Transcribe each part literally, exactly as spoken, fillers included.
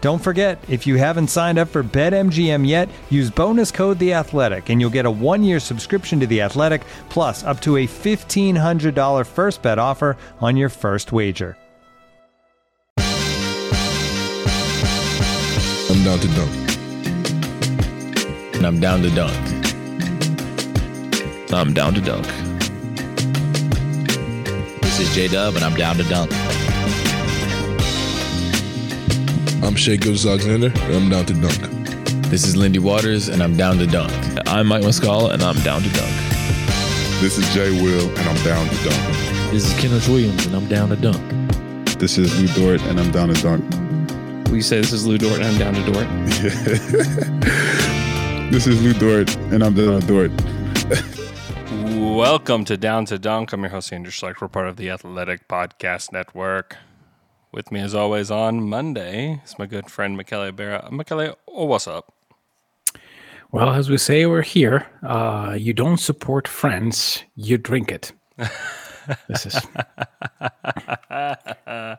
Don't forget, if you haven't signed up for BetMGM yet, use bonus code The Athletic, and you'll get a one-year subscription to The Athletic, plus up to a fifteen hundred dollars first bet offer on your first wager. I'm down to dunk. And I'm down to dunk. I'm down to dunk. This is J-Dub, and I'm down to dunk. I'm Shai Gilgeous-Alexander, and I'm down to dunk. This is Lindy Waters, and I'm down to dunk. I'm Mike Muscala, and I'm down to dunk. This is Jay Will, and I'm down to dunk. This is Kenrich Williams, and I'm down to dunk. This is Luguentz Dort, and I'm down to dunk. We say this is Luguentz Dort, and I'm down to dort. Yeah. This is Luguentz Dort, and I'm down to dort. Welcome to Down to Dunk. I'm your host, Andrew Schleck. We're part of the Athletic Podcast Network. With me, as always, on Monday is my good friend, Michele Berra. Michele, oh, what's up? Well, as we say, we're here. Uh, you don't support friends, you drink it. This is. oh I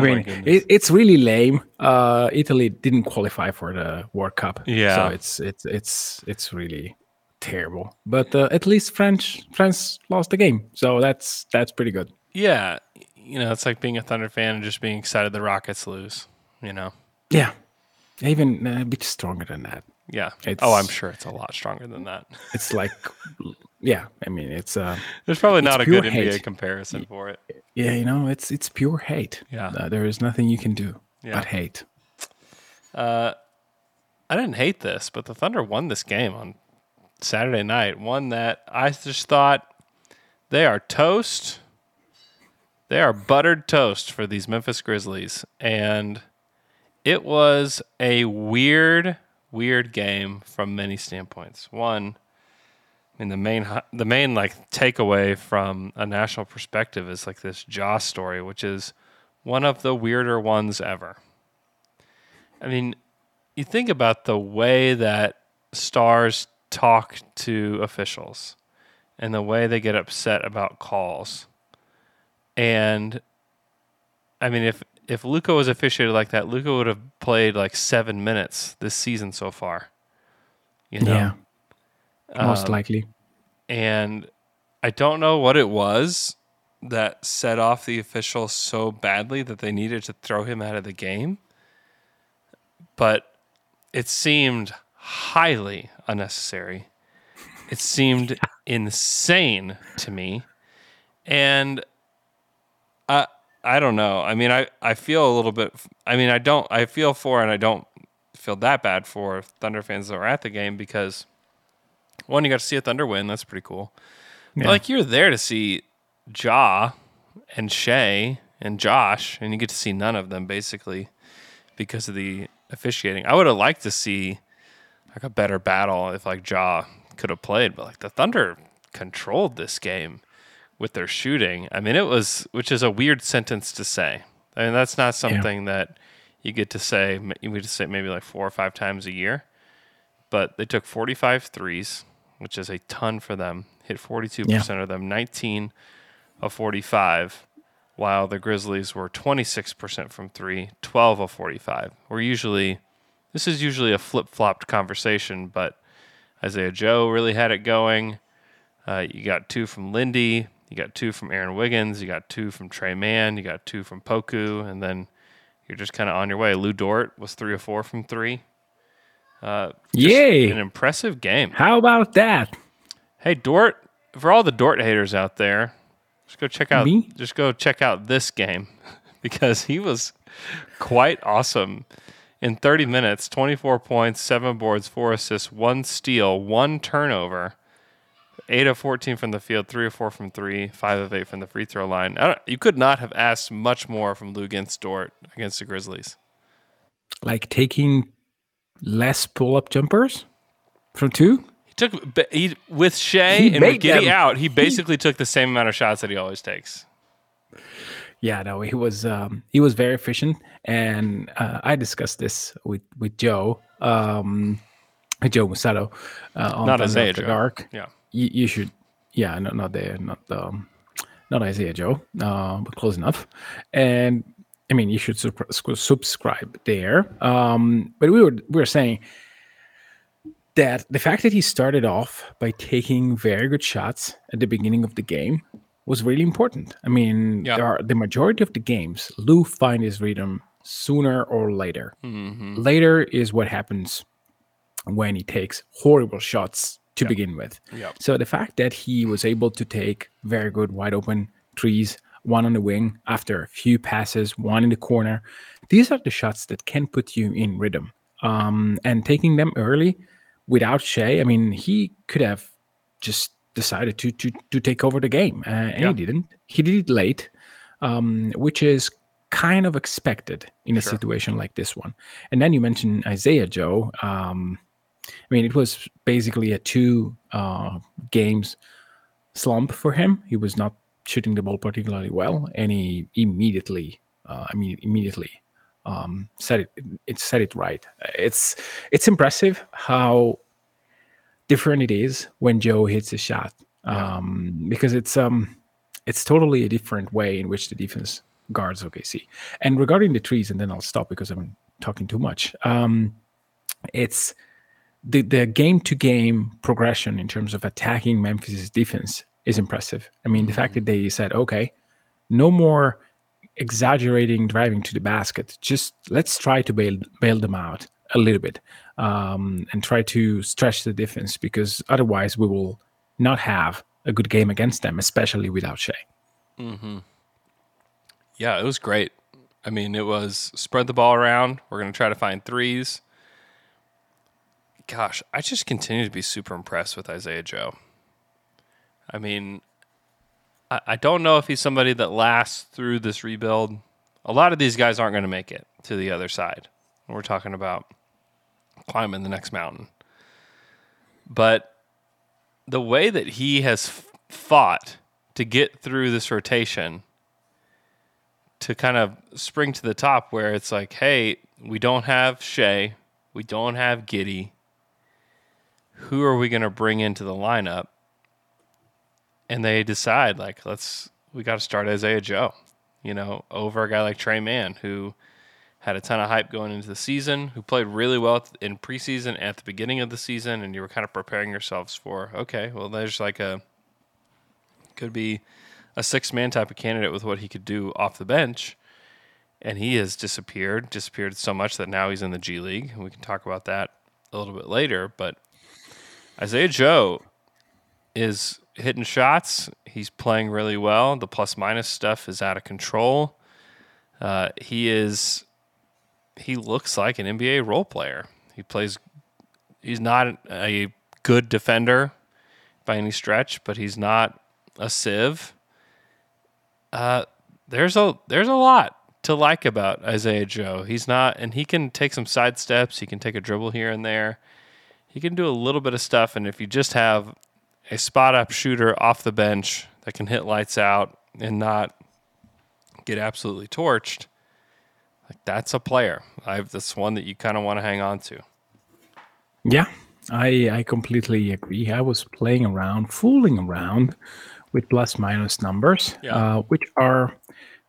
mean, it, it's really lame. Uh, Italy didn't qualify for the World Cup. Yeah. So it's it's it's it's really terrible. But uh, at least French France lost the game. So that's that's pretty good. Yeah. You know, it's like being a Thunder fan and just being excited the Rockets lose, you know? Yeah. Even a bit stronger than that. Yeah. It's, oh, I'm sure it's a lot stronger than that. It's like, yeah, I mean, it's... Uh, There's probably not a good hate. N B A comparison for it. Yeah, you know, it's it's pure hate. Yeah. Uh, there is nothing you can do yeah. but hate. Uh, I didn't hate this, but the Thunder won this game on Saturday night. One that I just thought, they are toast... They are buttered toast for these Memphis Grizzlies, and it was a weird, weird game from many standpoints. One, I mean, the main, the main like takeaway from a national perspective is like this Ja story, which is one of the weirder ones ever. I mean, you think about the way that stars talk to officials and the way they get upset about calls. And, I mean, if, if Luka was officiated like that, Luka would have played like seven minutes this season so far. You know? Yeah, most um, likely. And I don't know what it was that set off the official so badly that they needed to throw him out of the game. But it seemed highly unnecessary. It seemed insane to me. And... I I don't know. I mean, I, I feel a little bit... I mean, I don't... I feel for and I don't feel that bad for Thunder fans that were at the game because, one, you got to see a Thunder win. That's pretty cool. Yeah. But, like, you're there to see Ja and Shai and Josh, and you get to see none of them, basically, because of the officiating. I would have liked to see, like, a better battle if, like, Ja could have played, but, like, the Thunder controlled this game. With their shooting, I mean, it was, which is a weird sentence to say. I mean, that's not something yeah. that you get to say. You get to say maybe like four or five times a year. But they took forty-five threes, which is a ton for them. Hit forty-two yeah. percent of them, nineteen of forty-five. While the Grizzlies were twenty-six percent from three, twelve of forty-five. We're usually, this is usually a flip-flopped conversation, but Isaiah Joe really had it going. Uh, you got two from Lindy. You got two from Aaron Wiggins. You got two from Trey Mann. You got two from Poku. And then you're just kind of on your way. Lu Dort was three or four from three. Uh, Yay! An impressive game. How about that? Hey, Dort, for all the Dort haters out there, just go check out. Me? Just go check out this game because he was quite awesome. In thirty minutes, twenty-four points, seven boards, four assists, one steal, one turnover, eight of fourteen from the field, three of four from three, five of eight from the free throw line. I don't, you could not have asked much more from Luguentz Dort against the Grizzlies. Like taking less pull-up jumpers from two. He took he, with Shai he and with Giddey out. He basically he, took the same amount of shots that he always takes. Yeah, no, he was um, he was very efficient, and uh, I discussed this with with Joe, um, Joe Musato, uh, on not Isaiah Joe. Dark. Yeah, you, you should. Yeah, no, not there, not um, not Isaiah Joe, uh, but close enough. And I mean, you should su- subscribe there. Um, but we were we were saying that the fact that he started off by taking very good shots at the beginning of the game was really important. I mean, yeah. there are, the majority of the games, Lou finds his rhythm sooner or later. Mm-hmm. Later is what happens when he takes horrible shots to yep. begin with. Yep. So the fact that he was able to take very good wide open threes, one on the wing after a few passes, one in the corner, these are the shots that can put you in rhythm. Um, and taking them early without Shai, I mean, he could have just decided to to to take over the game, uh, and yeah. he didn't. He did it late, um, which is kind of expected in a sure. situation like this one. And then you mentioned Isaiah Joe. Um, I mean, it was basically a two uh, games slump for him. He was not shooting the ball particularly well, and he immediately, uh, I mean, immediately um, said it. It said it right. It's it's impressive how different it is when Joe hits a shot, um, yeah. because it's um, it's totally a different way in which the defense guards O K C. And regarding the threes, and then I'll stop because I'm talking too much. Um, it's the the game to game progression in terms of attacking Memphis's defense is impressive. I mean, mm-hmm. the fact that they said, okay, no more exaggerating driving to the basket. Just let's try to bail bail them out a little bit, um, and try to stretch the defense, because otherwise we will not have a good game against them, especially without Shai. Mm-hmm. Yeah, it was great. I mean, it was spread the ball around. We're going to try to find threes. Gosh, I just continue to be super impressed with Isaiah Joe. I mean, I, I don't know if he's somebody that lasts through this rebuild. A lot of these guys aren't going to make it to the other side. We're talking about climbing the next mountain. But the way that he has fought to get through this rotation, to kind of spring to the top, where it's like, hey, we don't have Shai, we don't have Giddey, who are we going to bring into the lineup? And they decide, like, let's we got to start Isaiah Joe, you know, over a guy like Trey Mann, who had a ton of hype going into the season, who played really well in preseason and at the beginning of the season, and you were kind of preparing yourselves for, okay, well, there's like a, could be a six-man type of candidate with what he could do off the bench, and he has disappeared, disappeared so much that now he's in the G League, and we can talk about that a little bit later, but Isaiah Joe is hitting shots. He's playing really well. The plus-minus stuff is out of control. Uh, he is... He looks like an N B A role player. He plays, he's not a good defender by any stretch, but he's not a sieve. Uh, there's a there's a lot to like about Isaiah Joe. He's not, and he can take some side steps. He can take a dribble here and there. He can do a little bit of stuff, and if you just have a spot-up shooter off the bench that can hit lights out and not get absolutely torched, like that's a player. I've that's one that you kind of want to hang on to. Yeah, I I completely agree. I was playing around, fooling around with plus minus numbers, yeah. uh, which are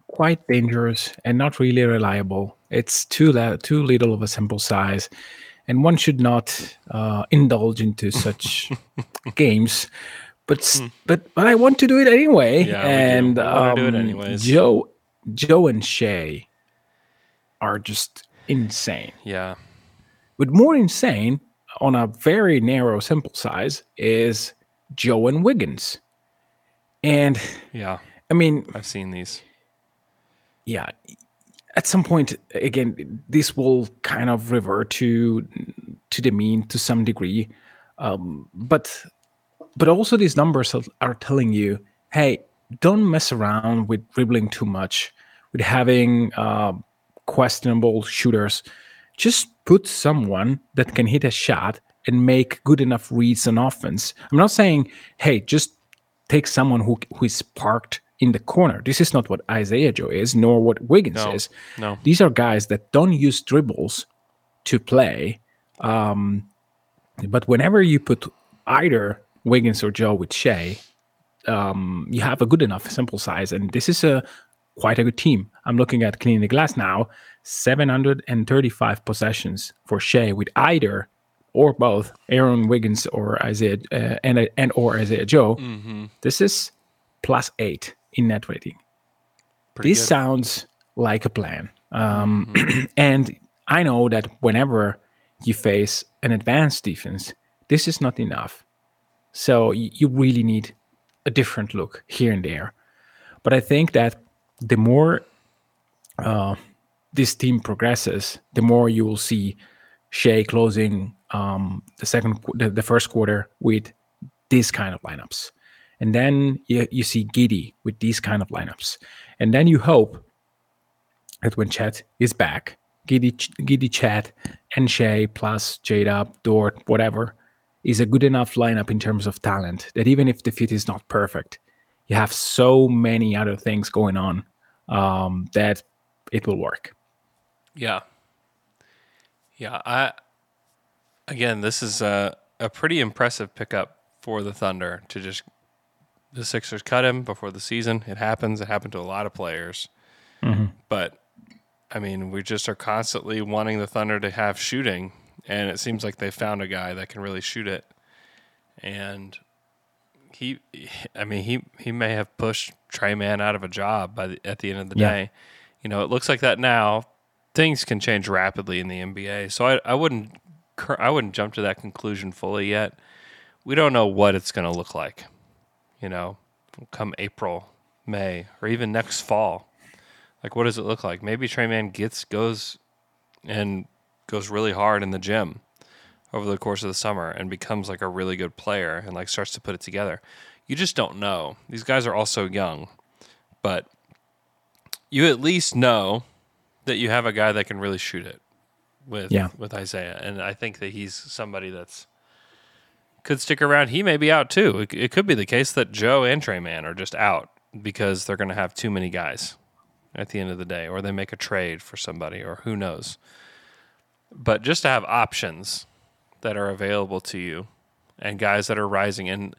quite dangerous and not really reliable. It's too la- too little of a sample size, and one should not uh, indulge into such games. But mm. but but I want to do it anyway, yeah, and we do. We um, want to do it anyways. Joe Joe and Shai are just insane. Yeah. But more insane on a very narrow sample size is Joe and Wiggins. And yeah, I mean, I've seen these. Yeah. At some point, again, this will kind of revert to to the mean to some degree. Um, but but also these numbers are telling you, hey, don't mess around with dribbling too much, with having uh, questionable shooters. Just put someone that can hit a shot and make good enough reads on offense. I'm not saying, hey, just take someone who who is parked in the corner. This is not what Isaiah Joe is, nor what Wiggins no, is. No. These are guys that don't use dribbles to play. Um, but whenever you put either Wiggins or Joe with Shai, um, you have a good enough sample size. And this is a quite a good team. I'm looking at Cleaning the Glass now. seven hundred thirty-five possessions for Shai with either or both Aaron Wiggins or Isaiah uh, and and or Isaiah Joe. Mm-hmm. This is plus eight in net rating. Pretty this good. Sounds like a plan. Um, mm-hmm. And I know that whenever you face an advanced defense, this is not enough. So you, you really need a different look here and there. But I think that the more uh, this team progresses, the more you will see Shai closing um, the second, the, the first quarter with these kind of lineups. And then you, you see Giddey with these kind of lineups. And then you hope that when Chet is back, Giddey, Giddey Chet, and Shai plus J-Dub, Dort, whatever, is a good enough lineup in terms of talent that even if the fit is not perfect, you have so many other things going on um, that it will work. Yeah. Yeah. I Again, this is a, a pretty impressive pickup for the Thunder to just... The Sixers cut him before the season. It happens. It happened to a lot of players. Mm-hmm. But, I mean, we just are constantly wanting the Thunder to have shooting, and it seems like they found a guy that can really shoot it. And he, I mean, he, he may have pushed Trey Mann out of a job by the, at the end of the yeah. day. You know, it looks like that now. Things can change rapidly in the N B A, so I, I wouldn't I wouldn't jump to that conclusion fully yet. We don't know what it's going to look like. You know, come April, May, or even next fall. Like, what does it look like? Maybe Trey Mann gets, goes and goes really hard in the gym over the course of the summer and becomes like a really good player and like starts to put it together. You just don't know. These guys are all so young, but you at least know that you have a guy that can really shoot it with, yeah. with Isaiah. And I think that he's somebody that's, could stick around. He may be out too. It, it could be the case that Joe and Trey Mann are just out because they're going to have too many guys at the end of the day, or they make a trade for somebody, or who knows. But just to have options that are available to you and guys that are rising. And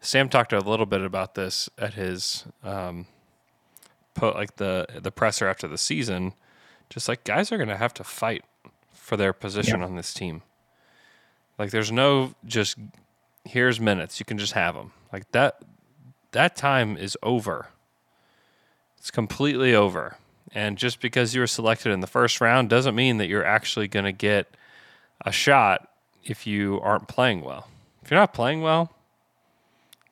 Sam talked a little bit about this at his um, po- like the the presser after the season. Just like guys are going to have to fight for their position yeah. on this team. Like there's no just. Here's minutes. You can just have them. Like that that time is over. It's completely over. And just because you were selected in the first round doesn't mean that you're actually going to get a shot if you aren't playing well. If you're not playing well,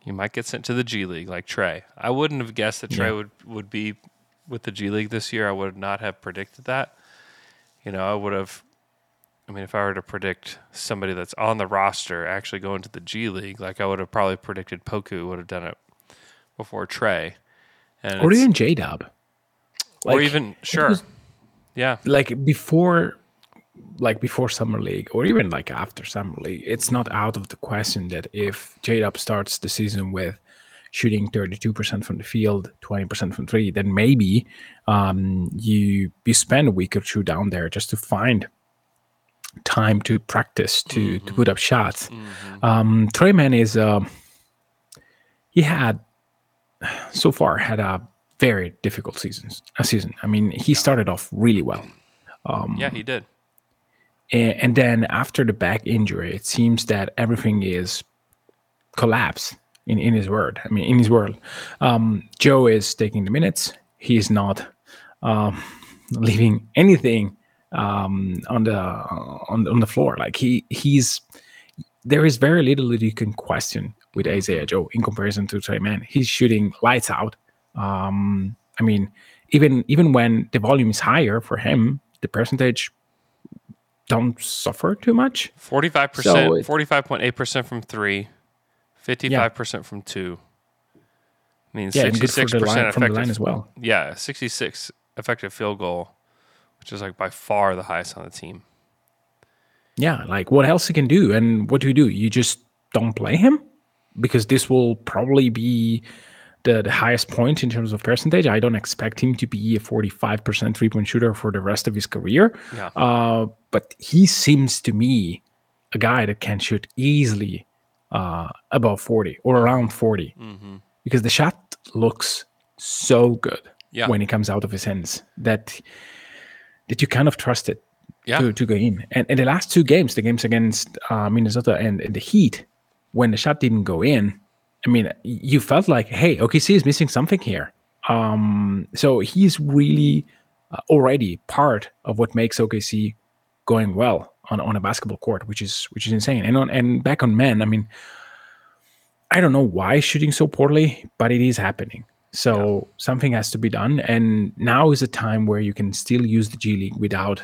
you might get sent to the G League like Trey. I wouldn't have guessed that Trey yeah. would, would be with the G League this year. I would not have predicted that. You know, I would have... I mean, if I were to predict somebody that's on the roster actually going to the G League, like I would have probably predicted Poku would have done it before Trey. And or even J-Dub. Like, or even, sure. Was, yeah. Like before like before Summer League or even like after Summer League, it's not out of the question that if J-Dub starts the season with shooting thirty-two percent from the field, twenty percent from three, then maybe um, you, you spend a week or two down there just to find time to practice to, mm-hmm. to put up shots. Mm-hmm. Um, Trey Mann is uh, he had so far had a very difficult season. A season. I mean, he yeah. started off really well. Um, yeah, he did. And, and then after the back injury, it seems that everything is collapsed in, in his word. I mean, in his world, um, Joe is taking the minutes. He's not. Um, leaving anything um, on the on, on the floor. Like he he's there is very little that you can question with Isaiah Joe in comparison to Trey Mann. He's shooting lights out. Um, I mean, even even when the volume is higher for him, the percentage don't suffer too much. Forty-five percent, forty-five point eight percent from three, fifty-five yeah. percent from two. I mean, sixty-six yeah, percent from the line as well. Yeah, sixty-six effective field goal, which is like by far the highest on the team. Yeah, like what else he can do, and what do you do? You just don't play him, because this will probably be the, the highest point in terms of percentage. I don't expect him to be a forty-five percent three-point shooter for the rest of his career. Yeah. Uh, but he seems to me a guy that can shoot easily uh, above forty or around forty. Mm-hmm. Because the shot looks so good yeah. when it comes out of his hands that that you kind of trust it yeah. to, to go in. And in the last two games, the games against uh, Minnesota and, and the Heat, when the shot didn't go in, I mean, you felt like, hey, O K C is missing something here. Um, so he's really uh, already part of what makes O K C going well on, on a basketball court, which is which is insane. And on and back on men, I mean, I don't know why he's shooting so poorly, but it is happening. So yeah. something has to be done. And now is a time where you can still use the G League without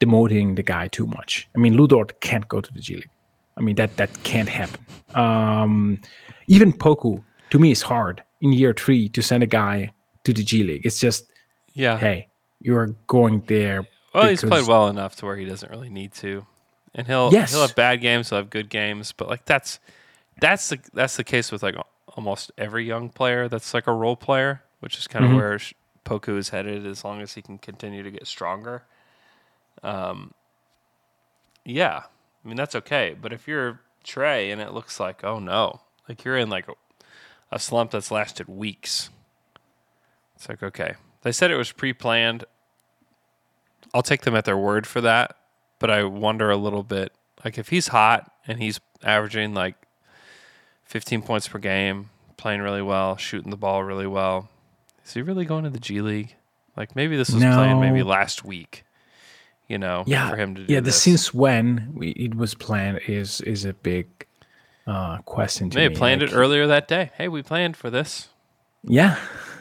demoting the guy too much. I mean, Lu Dort can't go to the G League. I mean, that that can't happen. Um, even Poku, to me, is hard in year three to send a guy to the G League. It's just, yeah. hey, you're going there. Well, because... he's played well enough to where he doesn't really need to. And he'll yes. he'll have bad games, he'll have good games. But, like, that's... That's the that's the case with like almost every young player that's like a role player, which is kind of mm-hmm. where Poku is headed as long as he can continue to get stronger. Um, yeah, I mean that's okay. But if you're Trey and it looks like oh no, like you're in like a, a slump that's lasted weeks, it's like okay. They said it was pre-planned. I'll take them at their word for that, but I wonder a little bit. Like if he's hot and he's averaging like fifteen points per game, playing really well, shooting the ball really well. Is he really going to the G League? Like maybe this was no. playing maybe last week, you know, yeah. for him to do Yeah, the this. Since when we, it was planned is is a big uh, question to they me. They planned like, it earlier that day. Hey, we planned for this. Yeah.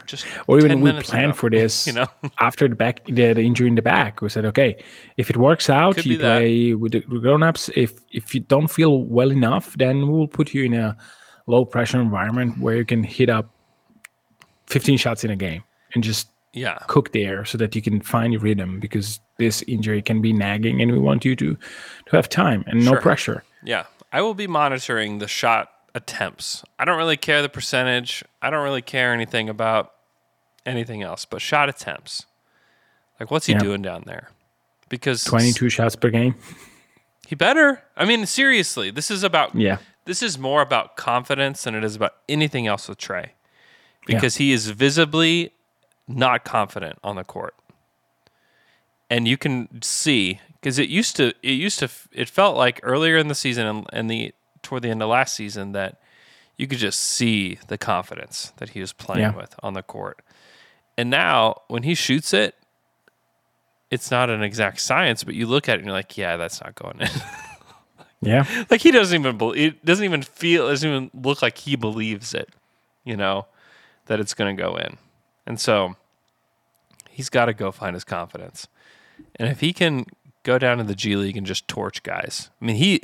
Just or even we planned ago. For this you know? After the back the, the injury in the back. We said, okay, if it works out, Could you play that. With the grown-ups. If, if you don't feel well enough, then we'll put you in a low pressure environment where you can hit up fifteen shots in a game and just yeah. cook there so that you can find your rhythm because this injury can be nagging and we want you to, to have time and sure. no pressure. Yeah. I will be monitoring the shot attempts. I don't really care the percentage. I don't really care anything about anything else, but shot attempts. Like what's he yeah. doing down there? Because twenty-two shots per game. He better. I mean, seriously, this is about yeah. This is more about confidence than it is about anything else with Trey because yeah. he is visibly not confident on the court. And you can see because it used to it used to it felt like earlier in the season and, and the toward the end of last season that you could just see the confidence that he was playing yeah. with on the court. And now when he shoots it, it's not an exact science, but you look at it and you're like, yeah, that's not going in. Yeah, like he doesn't even believe, it doesn't even feel, doesn't even look like he believes it, you know, that it's going to go in. And so he's got to go find his confidence. And if he can go down to the G League and just torch guys, I mean, he,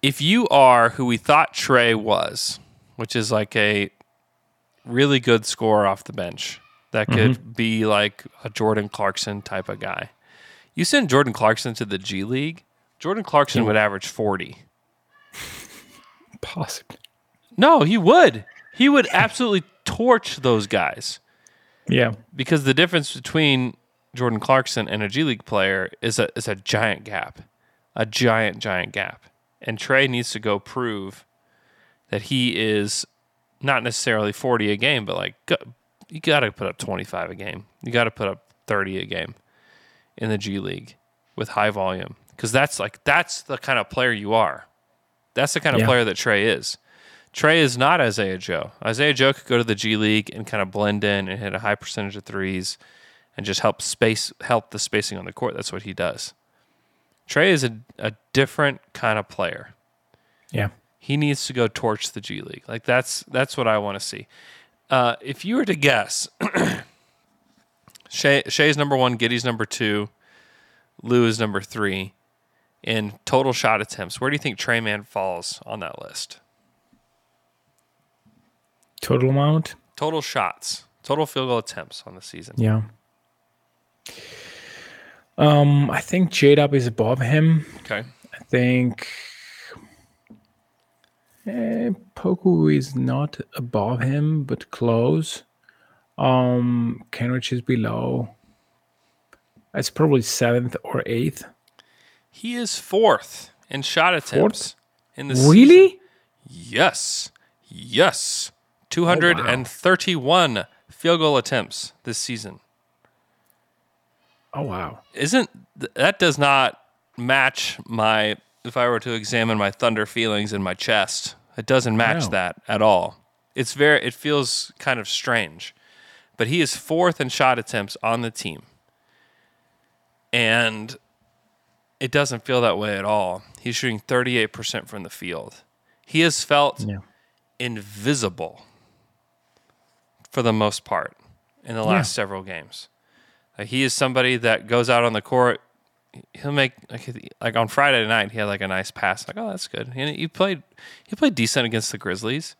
if you are who we thought Trey was, which is like a really good scorer off the bench, that could mm-hmm. be like a Jordan Clarkson type of guy. You send Jordan Clarkson to the G League, Jordan Clarkson would average forty. Possibly. No, he would. He would absolutely torch those guys. Yeah. Because the difference between Jordan Clarkson and a G League player is a is a giant gap. A giant, giant gap. And Trey needs to go prove that he is not necessarily forty a game, but like you got to put up twenty-five a game. You got to put up thirty a game in the G League with high volume. Because that's like that's the kind of player you are. That's the kind of yeah. player that Trey is. Trey is not Isaiah Joe. Isaiah Joe could go to the G League and kind of blend in and hit a high percentage of threes and just help space help the spacing on the court. That's what he does. Trey is a, a different kind of player. Yeah. He needs to go torch the G League. Like that's that's what I want to see. Uh, if you were to guess, Shai, Shai's number one, Giddey's number two, Lou is number three in total shot attempts. Where do you think Trey Mann falls on that list? Total amount? Total shots. Total field goal attempts on the season. Yeah. Um, I think J-Dub is above him. Okay. I think... Eh, Poku is not above him, but close. Um, Kenrich is below. It's probably seventh or eighth. He is fourth in shot attempts. Fourth? In the really? Season. Yes. Yes. two hundred thirty-one oh, wow. field goal attempts this season. Oh, wow. Isn't that does not match my... If I were to examine my Thunder feelings in my chest, it doesn't match that at all. It's very, it feels kind of strange. But he is fourth in shot attempts on the team. And it doesn't feel that way at all. He's shooting thirty-eight percent from the field. He has felt yeah. invisible for the most part in the last yeah. several games. Like he is somebody that goes out on the court. He'll make like, like on Friday night. He had like a nice pass. Like, oh, that's good. And he played, he played decent against the Grizzlies,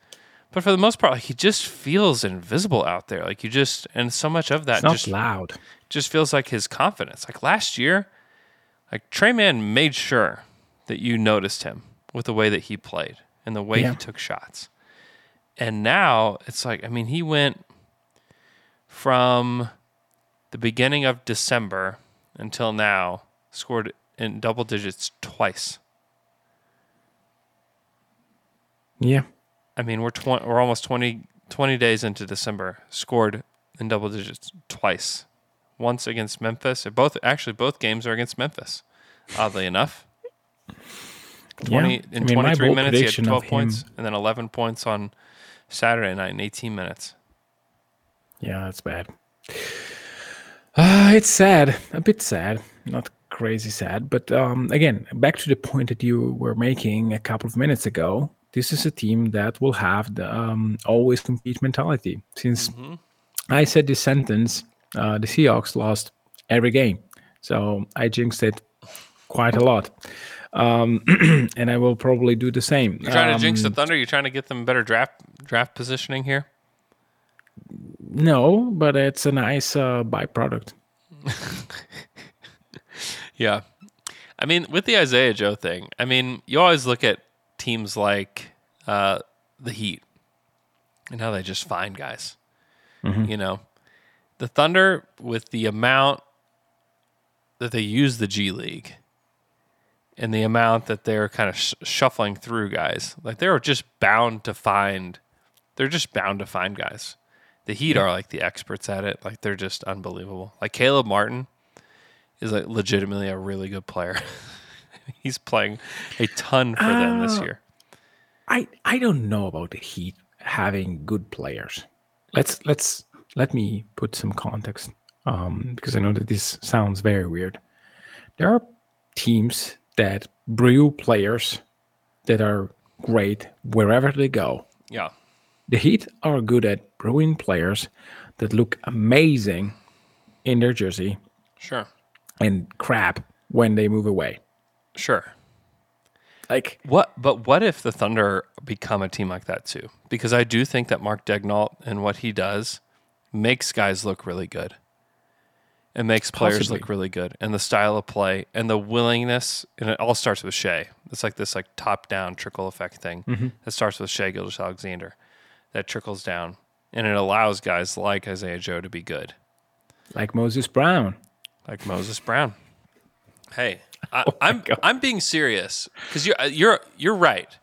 but for the most part, like, he just feels invisible out there. Like you just, and so much of that it's not just loud. Just feels like his confidence. Like last year, like Trey Mann made sure that you noticed him with the way that he played and the way yeah. he took shots. And now it's like, I mean, he went from the beginning of December until now. Scored in double digits twice. Yeah, I mean we're tw- we're almost twenty, twenty days into December. Scored in double digits twice. Once against Memphis. Both actually both games are against Memphis. Oddly enough, twenty yeah. in I mean, twenty-three minutes he had twelve points, and then eleven points on Saturday night in eighteen minutes. Yeah, that's bad. Uh, it's sad, a bit sad. Not crazy sad, but um, again, back to the point that you were making a couple of minutes ago. This is a team that will have the um, always compete mentality. Since mm-hmm. I said this sentence, uh, the Seahawks lost every game, so I jinxed it quite a lot, um, and I will probably do the same. You're trying um, to jinx the Thunder. You're trying to get them better draft draft positioning here. No, but it's a nice uh, byproduct. Yeah. I mean, with the Isaiah Joe thing, I mean, you always look at teams like uh, the Heat and how they just find guys. Mm-hmm. You know, the Thunder, with the amount that they use the G League and the amount that they're kind of sh- shuffling through guys, like they're just bound to find, they're just bound to find guys. The Heat are like the experts at it. Like they're just unbelievable. Like Caleb Martin is like legitimately a really good player. He's playing a ton for uh, them this year. I I don't know about the Heat having good players. Let's let's let me put some context um, because I know that this sounds very weird. There are teams that brew players that are great wherever they go. Yeah, the Heat are good at brewing players that look amazing in their jersey. Sure. And crap when they move away. Sure. Like what? But what if the Thunder become a team like that too? Because I do think that Mark Daignault and what he does makes guys look really good. It makes players possibly. Look really good, and the style of play and the willingness. And it all starts with Shai. It's like this like top down trickle effect thing mm-hmm. that starts with Shai Gilgeous-Alexander that trickles down, and it allows guys like Isaiah Joe to be good, like Moses Brown. Like Moses Brown. Hey, I, oh I'm God. I'm being serious because you're you're you're right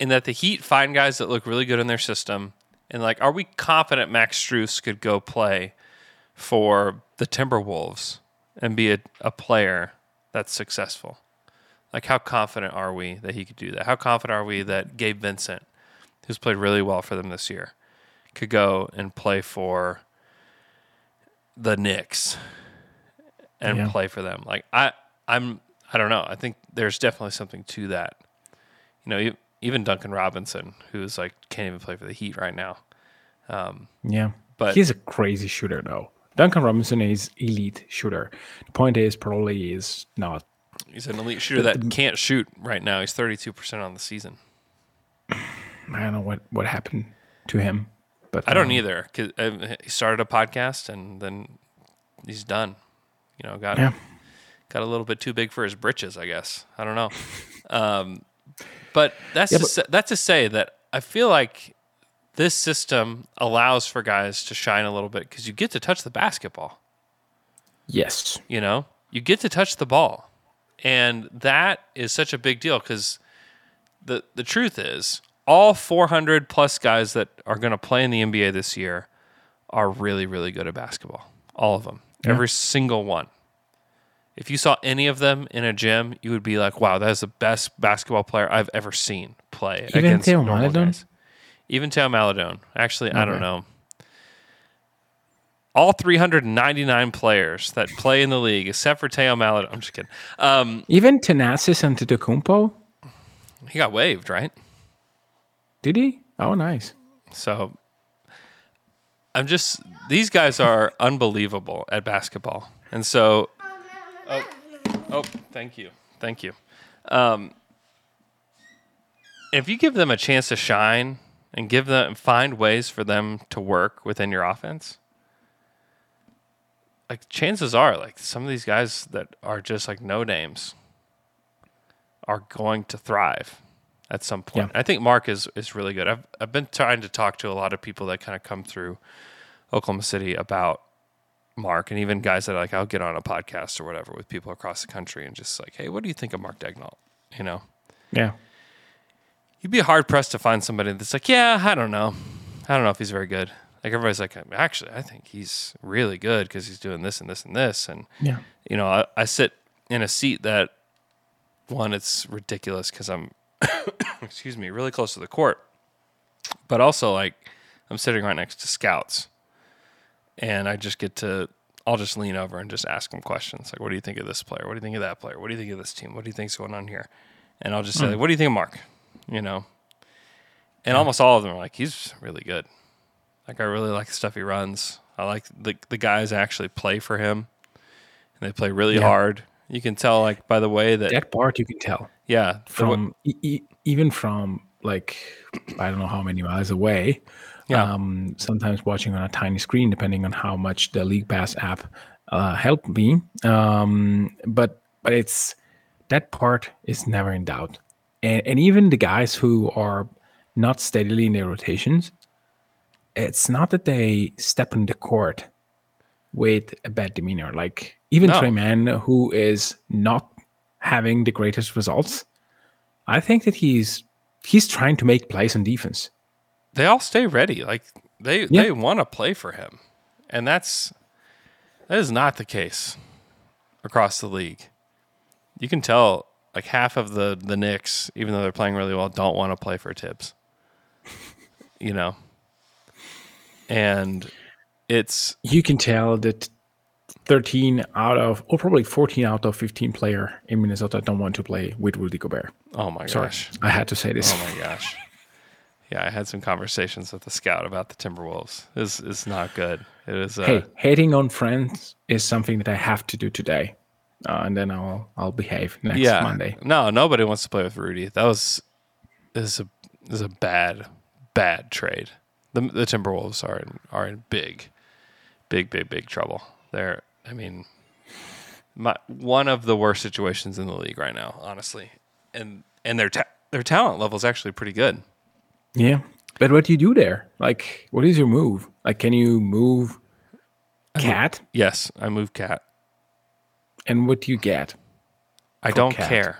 in that the Heat find guys that look really good in their system. And like, are we confident Max Strus could go play for the Timberwolves and be a, a player that's successful? Like, how confident are we that he could do that? How confident are we that Gabe Vincent, who's played really well for them this year, could go and play for the Knicks and yeah. play for them. Like I, I'm, I don't know. I think there's definitely something to that. You know, even Duncan Robinson, who's like can't even play for the Heat right now. Um, yeah, but he's a crazy shooter though. Duncan Robinson is elite shooter. The point is, probably he is not. He's an elite shooter that the, can't shoot right now. He's thirty-two percent on the season. I don't know what, what happened to him, but I don't um, either. Cause uh, he started a podcast and then he's done. You know, got yeah. got a little bit too big for his britches, I guess. I don't know. Um, But that's yeah, to but, say, that's to say that I feel like this system allows for guys to shine a little bit because you get to touch the basketball. Yes, you know, you get to touch the ball, and that is such a big deal because the the truth is all four hundred plus guys that are going to play in the N B A this year are really really good at basketball. All of them, yeah. every single one. If you saw any of them in a gym, you would be like, wow, that is the best basketball player I've ever seen play. Even against Teo normal Maladon? Guys. Even Teo Maladon. Actually, okay. I don't know. All three hundred ninety-nine players that play in the league, except for Teo Maladon. I'm just kidding. Um, Even Thanasis Antetokounmpo? He got waived, right? Did he? Oh, nice. So, I'm just... These guys are unbelievable at basketball. And so... Oh, oh! Thank you, thank you. Um, if you give them a chance to shine and give them find ways for them to work within your offense, like chances are, like some of these guys that are just like no names are going to thrive at some point. Yeah. I think Mark is is really good. I've I've been trying to talk to a lot of people that kind of come through Oklahoma City about Mark, and even guys that are like, I'll get on a podcast or whatever with people across the country and just like, hey, what do you think of Mark Daignault? You know? Yeah. You'd be hard pressed to find somebody that's like, yeah, I don't know. I don't know if he's very good. Like everybody's like, actually, I think he's really good because he's doing this and this and this. And, yeah. you know, I, I sit in a seat that, one, it's ridiculous because I'm, excuse me, really close to the court, but also like I'm sitting right next to scouts. And I just get to, I'll just lean over and just ask them questions. Like, what do you think of this player? What do you think of that player? What do you think of this team? What do you think's going on here? And I'll just say, mm. like, what do you think of Mark? You know? And yeah. almost all of them are like, he's really good. Like, I really like the stuff he runs. I like the the guys actually play for him. And they play really yeah. hard. You can tell, like, by the way that... That part you can tell. Yeah. from the, e- Even from, like, I don't know how many miles away... Yeah. Um, sometimes watching on a tiny screen, depending on how much the League Pass app uh, helped me. Um, but but it's that part is never in doubt. And, and even the guys who are not steadily in their rotations, it's not that they step on the court with a bad demeanor. Like even no. Trey Mann, who is not having the greatest results, I think that he's he's trying to make plays on defense. They all stay ready. Like they, yeah. they want to play for him. And that's that is not the case across the league. You can tell like half of the, the Knicks, even though they're playing really well, don't want to play for Tibbs. You know? And it's you can tell that thirteen out of or probably fourteen out of fifteen player in Minnesota don't want to play with Rudy Gobert. Oh my gosh. Sorry, I had to say this. Oh my gosh. Yeah, I had some conversations with the scout about the Timberwolves. It's, it's not good. It is. Uh, hey, hating on friends is something that I have to do today, uh, and then I'll I'll behave next yeah. Monday. No, nobody wants to play with Rudy. That was is a is a bad bad trade. The the Timberwolves are in, are in big big big big trouble. They're I mean, my, one of the worst situations in the league right now, honestly. And and their ta- their talent level is actually pretty good. Yeah, but what do you do there? Like, what is your move? Like, can you move Cat? I move, yes, I move Cat. And what do you get? I don't Cat? care.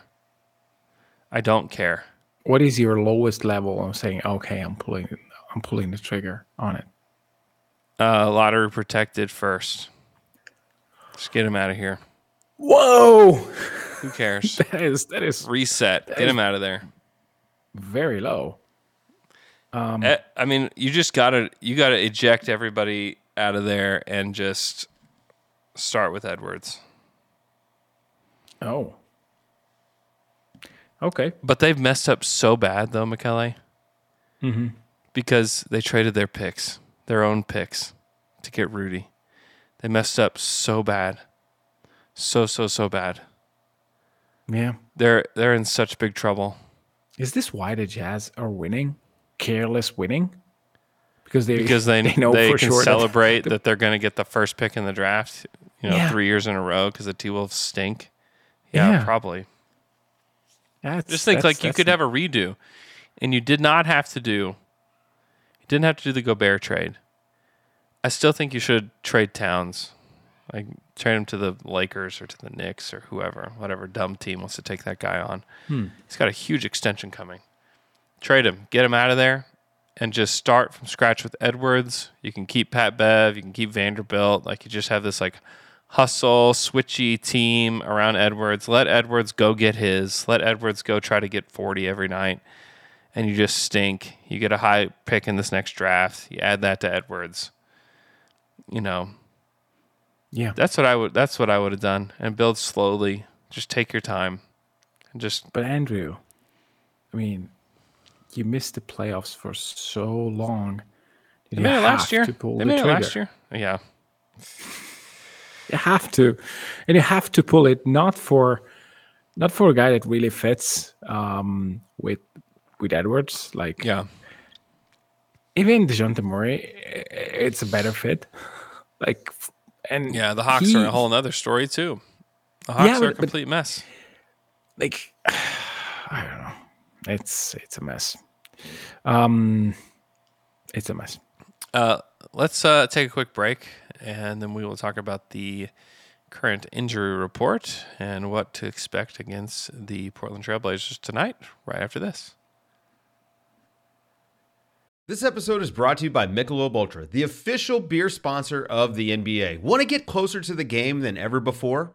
I don't care. What is your lowest level of saying, okay, I'm pulling, I'm pulling the trigger on it? Uh, lottery protected first. Just get him out of here. Whoa! Who cares? that is that is reset. That get is him out of there. Very low. Um, I mean, you just gotta you gotta eject everybody out of there and just start with Edwards. Oh. Okay. But they've messed up so bad, though, McKelly. Mm-hmm. Because they traded their picks, their own picks, to get Rudy. They messed up so bad. So, so, so bad. Yeah. They're they're in such big trouble. Is this why the Jazz are winning? Careless winning? Because they because they, they know they for can sure celebrate that, the, that they're going to get the first pick in the draft, you know, yeah. three years in a row because the T-Wolves stink. Yeah, yeah. probably. That's, Just think, that's, like, you could the... have a redo, and you did not have to do, you didn't have to do the Gobert trade. I still think you should trade Towns. Like, trade him to the Lakers or to the Knicks or whoever, whatever dumb team wants to take that guy on. Hmm. He's got a huge extension coming. Trade him. Get him out of there and just start from scratch with Edwards. You can keep Pat Bev. You can keep Vanderbilt. Like, you just have this, like, hustle, switchy team around Edwards. Let Edwards go get his. Let Edwards go try to get forty every night. And you just stink. You get a high pick in this next draft. You add that to Edwards. You know... Yeah, that's what I would. That's what I would have done, and build slowly. Just take your time, and just. But Andrew, I mean, you missed the playoffs for so long. They made it last year. They made it last year. Yeah, you have to, and you have to pull it. Not for, not for a guy that really fits um, with with Edwards. Like yeah, even DeJounte Murray, it's a better fit. Like. And yeah, the Hawks he, are a whole other story, too. The Hawks yeah, but, are a complete but, mess. Like, I don't know. It's it's a mess. Um, It's a mess. Uh, let's uh, take a quick break, and then we will talk about the current injury report and what to expect against the Portland Trail Blazers tonight, right after this. This episode is brought to you by Michelob Ultra, the official beer sponsor of the N B A. Want to get closer to the game than ever before?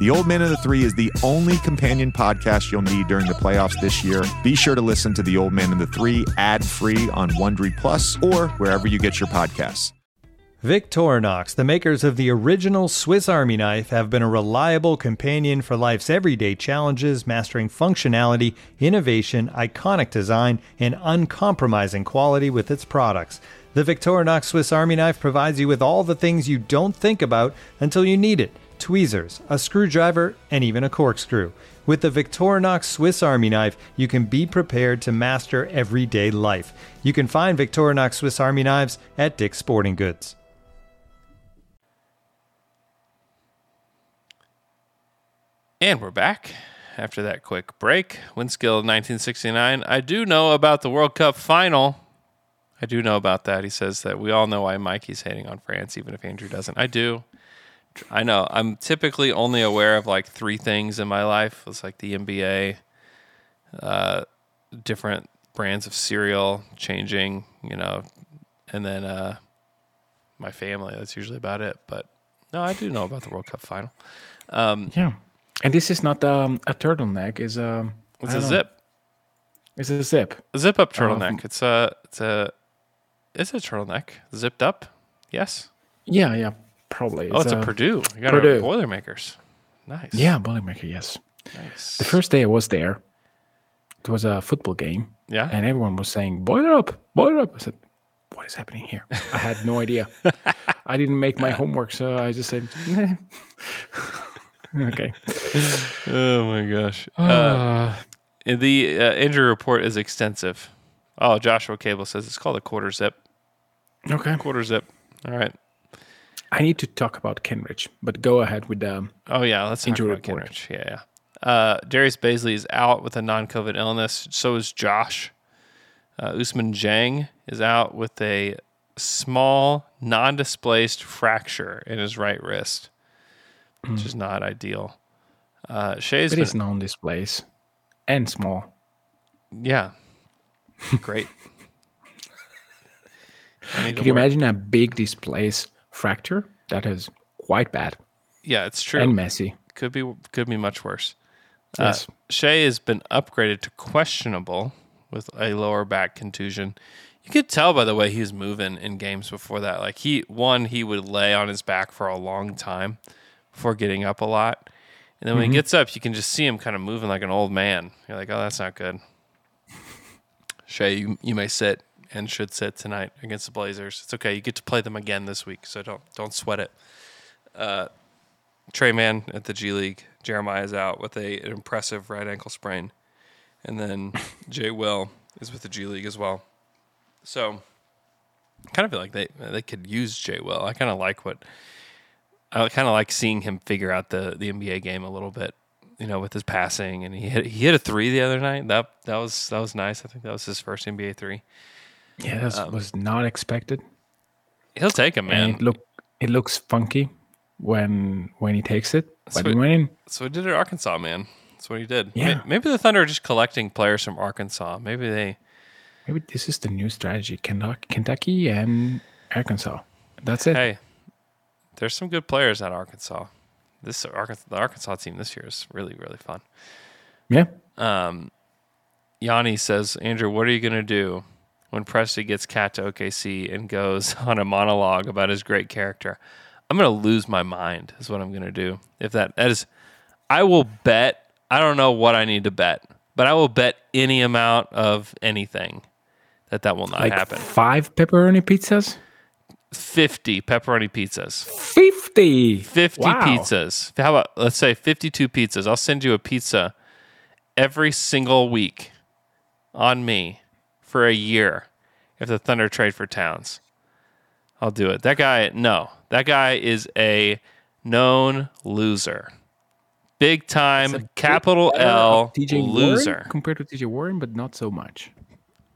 The Old Man and the Three is the only companion podcast you'll need during the playoffs this year. Be sure to listen to The Old Man and the Three ad-free on Wondery Plus or wherever you get your podcasts. Victorinox, the makers of the original Swiss Army Knife, have been a reliable companion for life's everyday challenges, mastering functionality, innovation, iconic design, and uncompromising quality with its products. The Victorinox Swiss Army Knife provides you with all the things you don't think about until you need it. Tweezers, a screwdriver, and even a corkscrew. With the Victorinox Swiss Army Knife, you can be prepared to master everyday life. You can find Victorinox Swiss Army Knives at Dick's Sporting Goods. And we're back after that quick break. Winskill nineteen sixty-nine. I do know about the World Cup final. I do know about that. He says that we all know why Mikey's hating on France, even if Andrew doesn't. I do. I know. I'm typically only aware of like three things in my life. It's like the N B A, uh, different brands of cereal changing, you know, and then uh, my family. That's usually about it. But no, I do know about the World Cup final. Um, yeah, and this is not um, a turtleneck. It's a it's a know. zip. It's a zip. A zip up turtleneck. Um, it's a it's a it's a turtleneck zipped up. Yes. Yeah, yeah, probably. Oh, it's, it's a, a Purdue. You got Purdue. Boilermakers. Nice. Yeah, Boilermaker. Yes. Nice. The first day I was there, it was a football game. Yeah. And everyone was saying, boiler up, boiler up. I said, what is happening here? I had no idea. I didn't make my homework, so I just said, nah. Okay. Oh, my gosh. Uh, uh, the uh, injury report is extensive. Oh, Joshua Cable says it's called a quarter zip. Okay. Quarter zip. All right. I need to talk about Kenrich, but go ahead with the um, Oh, yeah. Let's talk about report. Kenrich. Yeah, yeah. Uh, Darius Bazley is out with a non-COVID illness. So is Josh. Uh, Ousmane Dieng is out with a small, non-displaced fracture in his right wrist, which mm. is not ideal. Uh, Shai's but been... it's non-displaced and small. Yeah. Great. Can you imagine a big displaced fracture? That is quite bad. Yeah, it's true. And messy. Could be, could be much worse. Yes. Uh, Shai has been upgraded to questionable with a lower back contusion. You could tell by the way he was moving in games before that. Like he, one, he would lay on his back for a long time before getting up a lot, and then when mm-hmm. he gets up, you can just see him kind of moving like an old man. You're like, oh, that's not good. Shai, you, you may sit and should sit tonight against the Blazers. It's okay. You get to play them again this week, so don't don't sweat it. Uh, Trey Mann at the G League. Jeremiah is out with a, an impressive right ankle sprain. And then Jay Will is with the G League as well. So I kind of feel like they they could use Jay Will. I kind of like what I kind of like seeing him figure out the, the N B A game a little bit, you know, with his passing. And he hit he hit a three the other night. That that was that was nice. I think that was his first N B A three. Yeah, that um, was not expected. He'll take him, man. And it look it looks funky. When when he takes it, so he went So he did it at Arkansas, man. That's what he did. Yeah. Maybe the Thunder are just collecting players from Arkansas. Maybe they. Maybe this is the new strategy: Kentucky and Arkansas. That's it. Hey, there's some good players at Arkansas. This the Arkansas team this year is really really fun. Yeah. Um, Yanni says, Andrew, what are you gonna do when Presti gets Cat to O K C and goes on a monologue about his great character? I'm going to lose my mind is what I'm going to do. If that, that is, I will bet, I don't know what I need to bet, but I will bet any amount of anything that that will not like happen. Five pepperoni pizzas? fifty pepperoni pizzas. fifty? fifty wow. Pizzas. How about, let's say fifty-two pizzas. I'll send you a pizza every single week on me for a year if the Thunder trade for Towns. I'll do it. That guy, no. That guy is a known loser. Big time, capital big, L, uh, loser. Warren, compared to T J Warren, but not so much.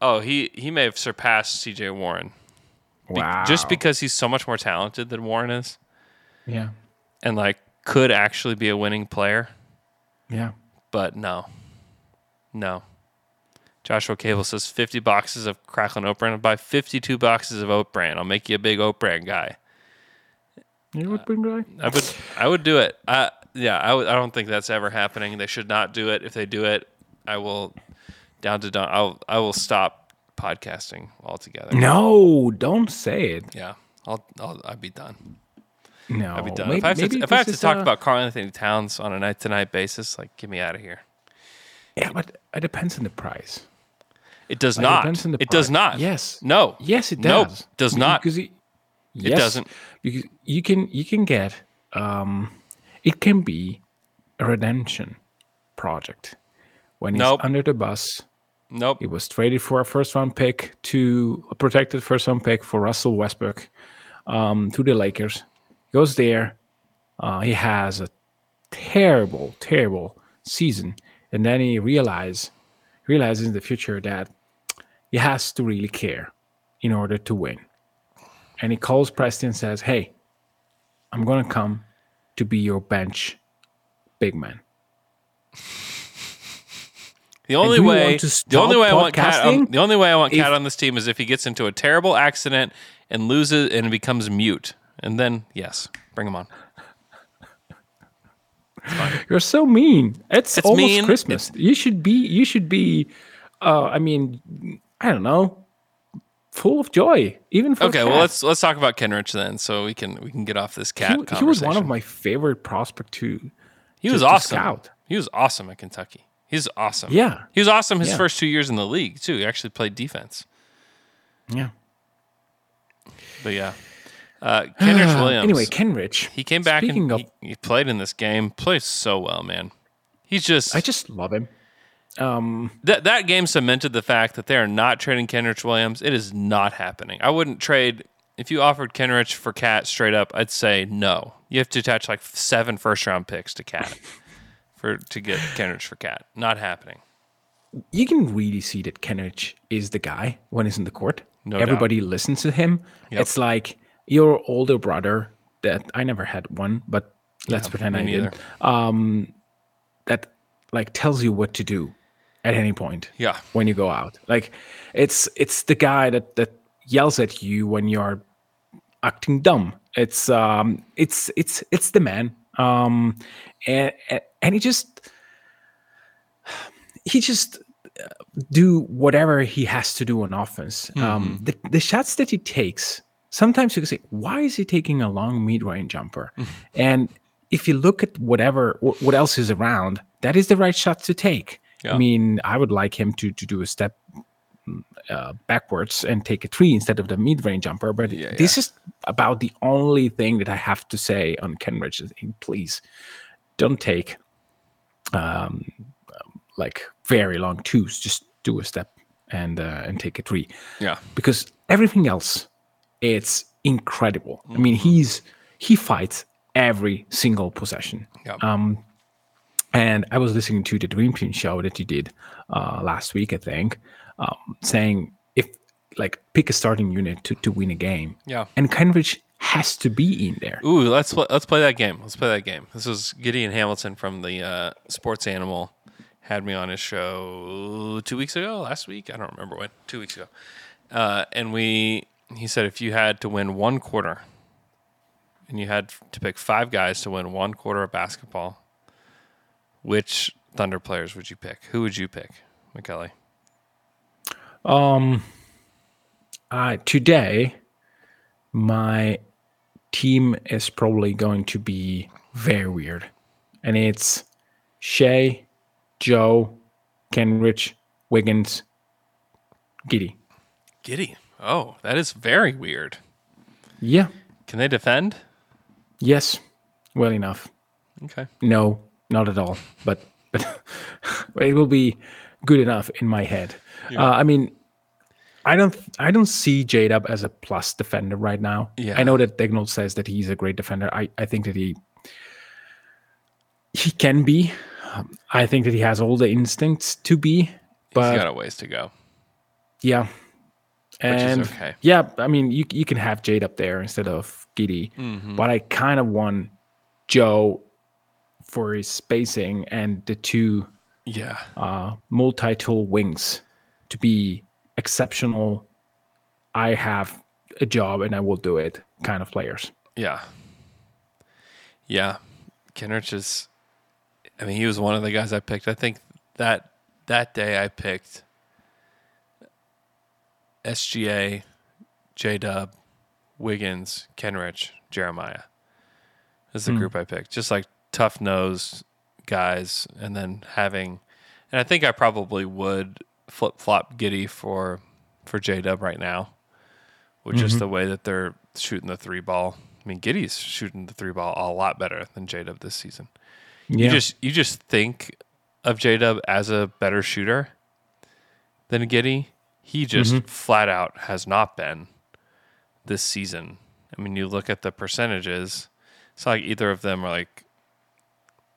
Oh, he, he may have surpassed T J Warren. Be- wow. Just because he's so much more talented than Warren is. Yeah. And, like, could actually be a winning player. Yeah. But no. No. Joshua Cable says fifty boxes of Cracklin' Oat Bran. I'll buy fifty-two boxes of Oat Bran. I'll make you a big Oat Bran guy. You Oat Bran guy? I would. I would do it. I, yeah, I, would, I don't think that's ever happening. They should not do it. If they do it, I will down to down. I'll. I will stop podcasting altogether. No, don't say it. Yeah, I'll. I'll. I'd be done. No, I'd be done. Maybe, if I have to, if I have to talk a... about Karl-Anthony Towns on a night-to-night basis, like, get me out of here. Yeah, but it depends on the price. It does like not. It, it does not. Yes. No. Yes, it does. No, it does not. Because it, yes. It doesn't. Because you can you can get, um, it can be a redemption project. When he's nope. under the bus, nope. he was traded for a first-round pick to a protected first-round pick for Russell Westbrook um, to the Lakers. Goes there. Uh, he has a terrible, terrible season. And then he realizes, realizes in the future that he has to really care in order to win. And he calls Presti and says, hey, I'm going to come to be your bench big man. The only way, the only way I want Cat, um, the only way I want Cat on this team is if he gets into a terrible accident and loses and becomes mute, and then yes, bring him on. You're so mean. It's, it's almost mean. Christmas. It's, you should be. You should be. Uh, I mean, I don't know. Full of joy, even for okay. Cat. Well, let's let's talk about Kenrich then, so we can we can get off this Cat. He, conversation. He was one of my favorite prospect too. He to, was awesome. Scout. He was awesome at Kentucky. He's awesome. Yeah, he was awesome. His yeah. first two years in the league too. He actually played defense. Yeah, but yeah, uh, Kenrich Williams. Anyway, Kenrich. He came back and of, he, he played in this game. Played so well, man. He's just. I just love him. Um, that that game cemented the fact that they are not trading Kenrich Williams. It is not happening. I wouldn't trade if you offered Kenrich for Cat straight up. I'd say no. You have to attach like seven first round picks to Cat for to get Kenrich for Cat. Not happening. You can really see that Kenrich is the guy when he's in the court. No Everybody doubt. listens to him. Yep. It's like your older brother that I never had one, but let's yeah, pretend I neither. did. Um, that like tells you what to do. At any point, yeah, when you go out, like it's it's the guy that, that yells at you when you're acting dumb. It's um, it's it's it's the man, um, and and he just he just do whatever he has to do on offense. Mm-hmm. Um, the the shots that he takes, sometimes you can say, why is he taking a long mid-range jumper? Mm-hmm. And if you look at whatever what else is around, that is the right shot to take. Yeah. I mean, I would like him to, to do a step uh, backwards and take a three instead of the mid-range jumper. But yeah, this yeah. is about the only thing that I have to say on Kenrich. Please don't take um, like very long twos. Just do a step and uh, and take a three. Yeah, because everything else, it's incredible. Mm-hmm. I mean, he's he fights every single possession. Yeah. Um, And I was listening to the Dream Team show that you did uh, last week, I think, um, saying if like pick a starting unit to, to win a game. Yeah. And Kenrich has to be in there. Ooh, let's play, let's play that game. Let's play that game. This was Gideon Hamilton from the uh, Sports Animal had me on his show two weeks ago, last week. I don't remember when. Two weeks ago, uh, and we he said if you had to win one quarter, and you had to pick five guys to win one quarter of basketball. Which Thunder players would you pick? Who would you pick, McKelly? Um, uh, today, my team is probably going to be very weird. And it's Shai, Joe, Kenrich, Wiggins, Giddey. Giddey. Oh, that is very weird. Yeah. Can they defend? Yes. Well enough. Okay. No. Not at all, but, but it will be good enough in my head. Yeah. Uh, I mean, I don't I don't see J-Dub as a plus defender right now. Yeah. I know that Degnall says that he's a great defender. I, I think that he he can be. Um, I think that he has all the instincts to be. But he's got a ways to go. Yeah. And which is okay. Yeah, I mean, you you can have J-Dub there instead of Giddey. Mm-hmm. But I kind of want Joe for his spacing and the two yeah. uh, multi-tool wings to be exceptional, I have a job and I will do it kind of players. Yeah. Yeah. Kenrich is, I mean, he was one of the guys I picked. I think that that day I picked S G A, J-Dub, Wiggins, Kenrich, Jeremiah. This is the mm. group I picked. Just like tough-nosed guys, and then having, and I think I probably would flip-flop Giddey for for J-Dub right now, with mm-hmm. just the way that they're shooting the three ball. I mean, Giddey's shooting the three ball a lot better than J-Dub this season. Yeah. You just you just think of J-Dub as a better shooter than Giddey. He just mm-hmm. flat out has not been this season. I mean, you look at the percentages. It's not like either of them are like.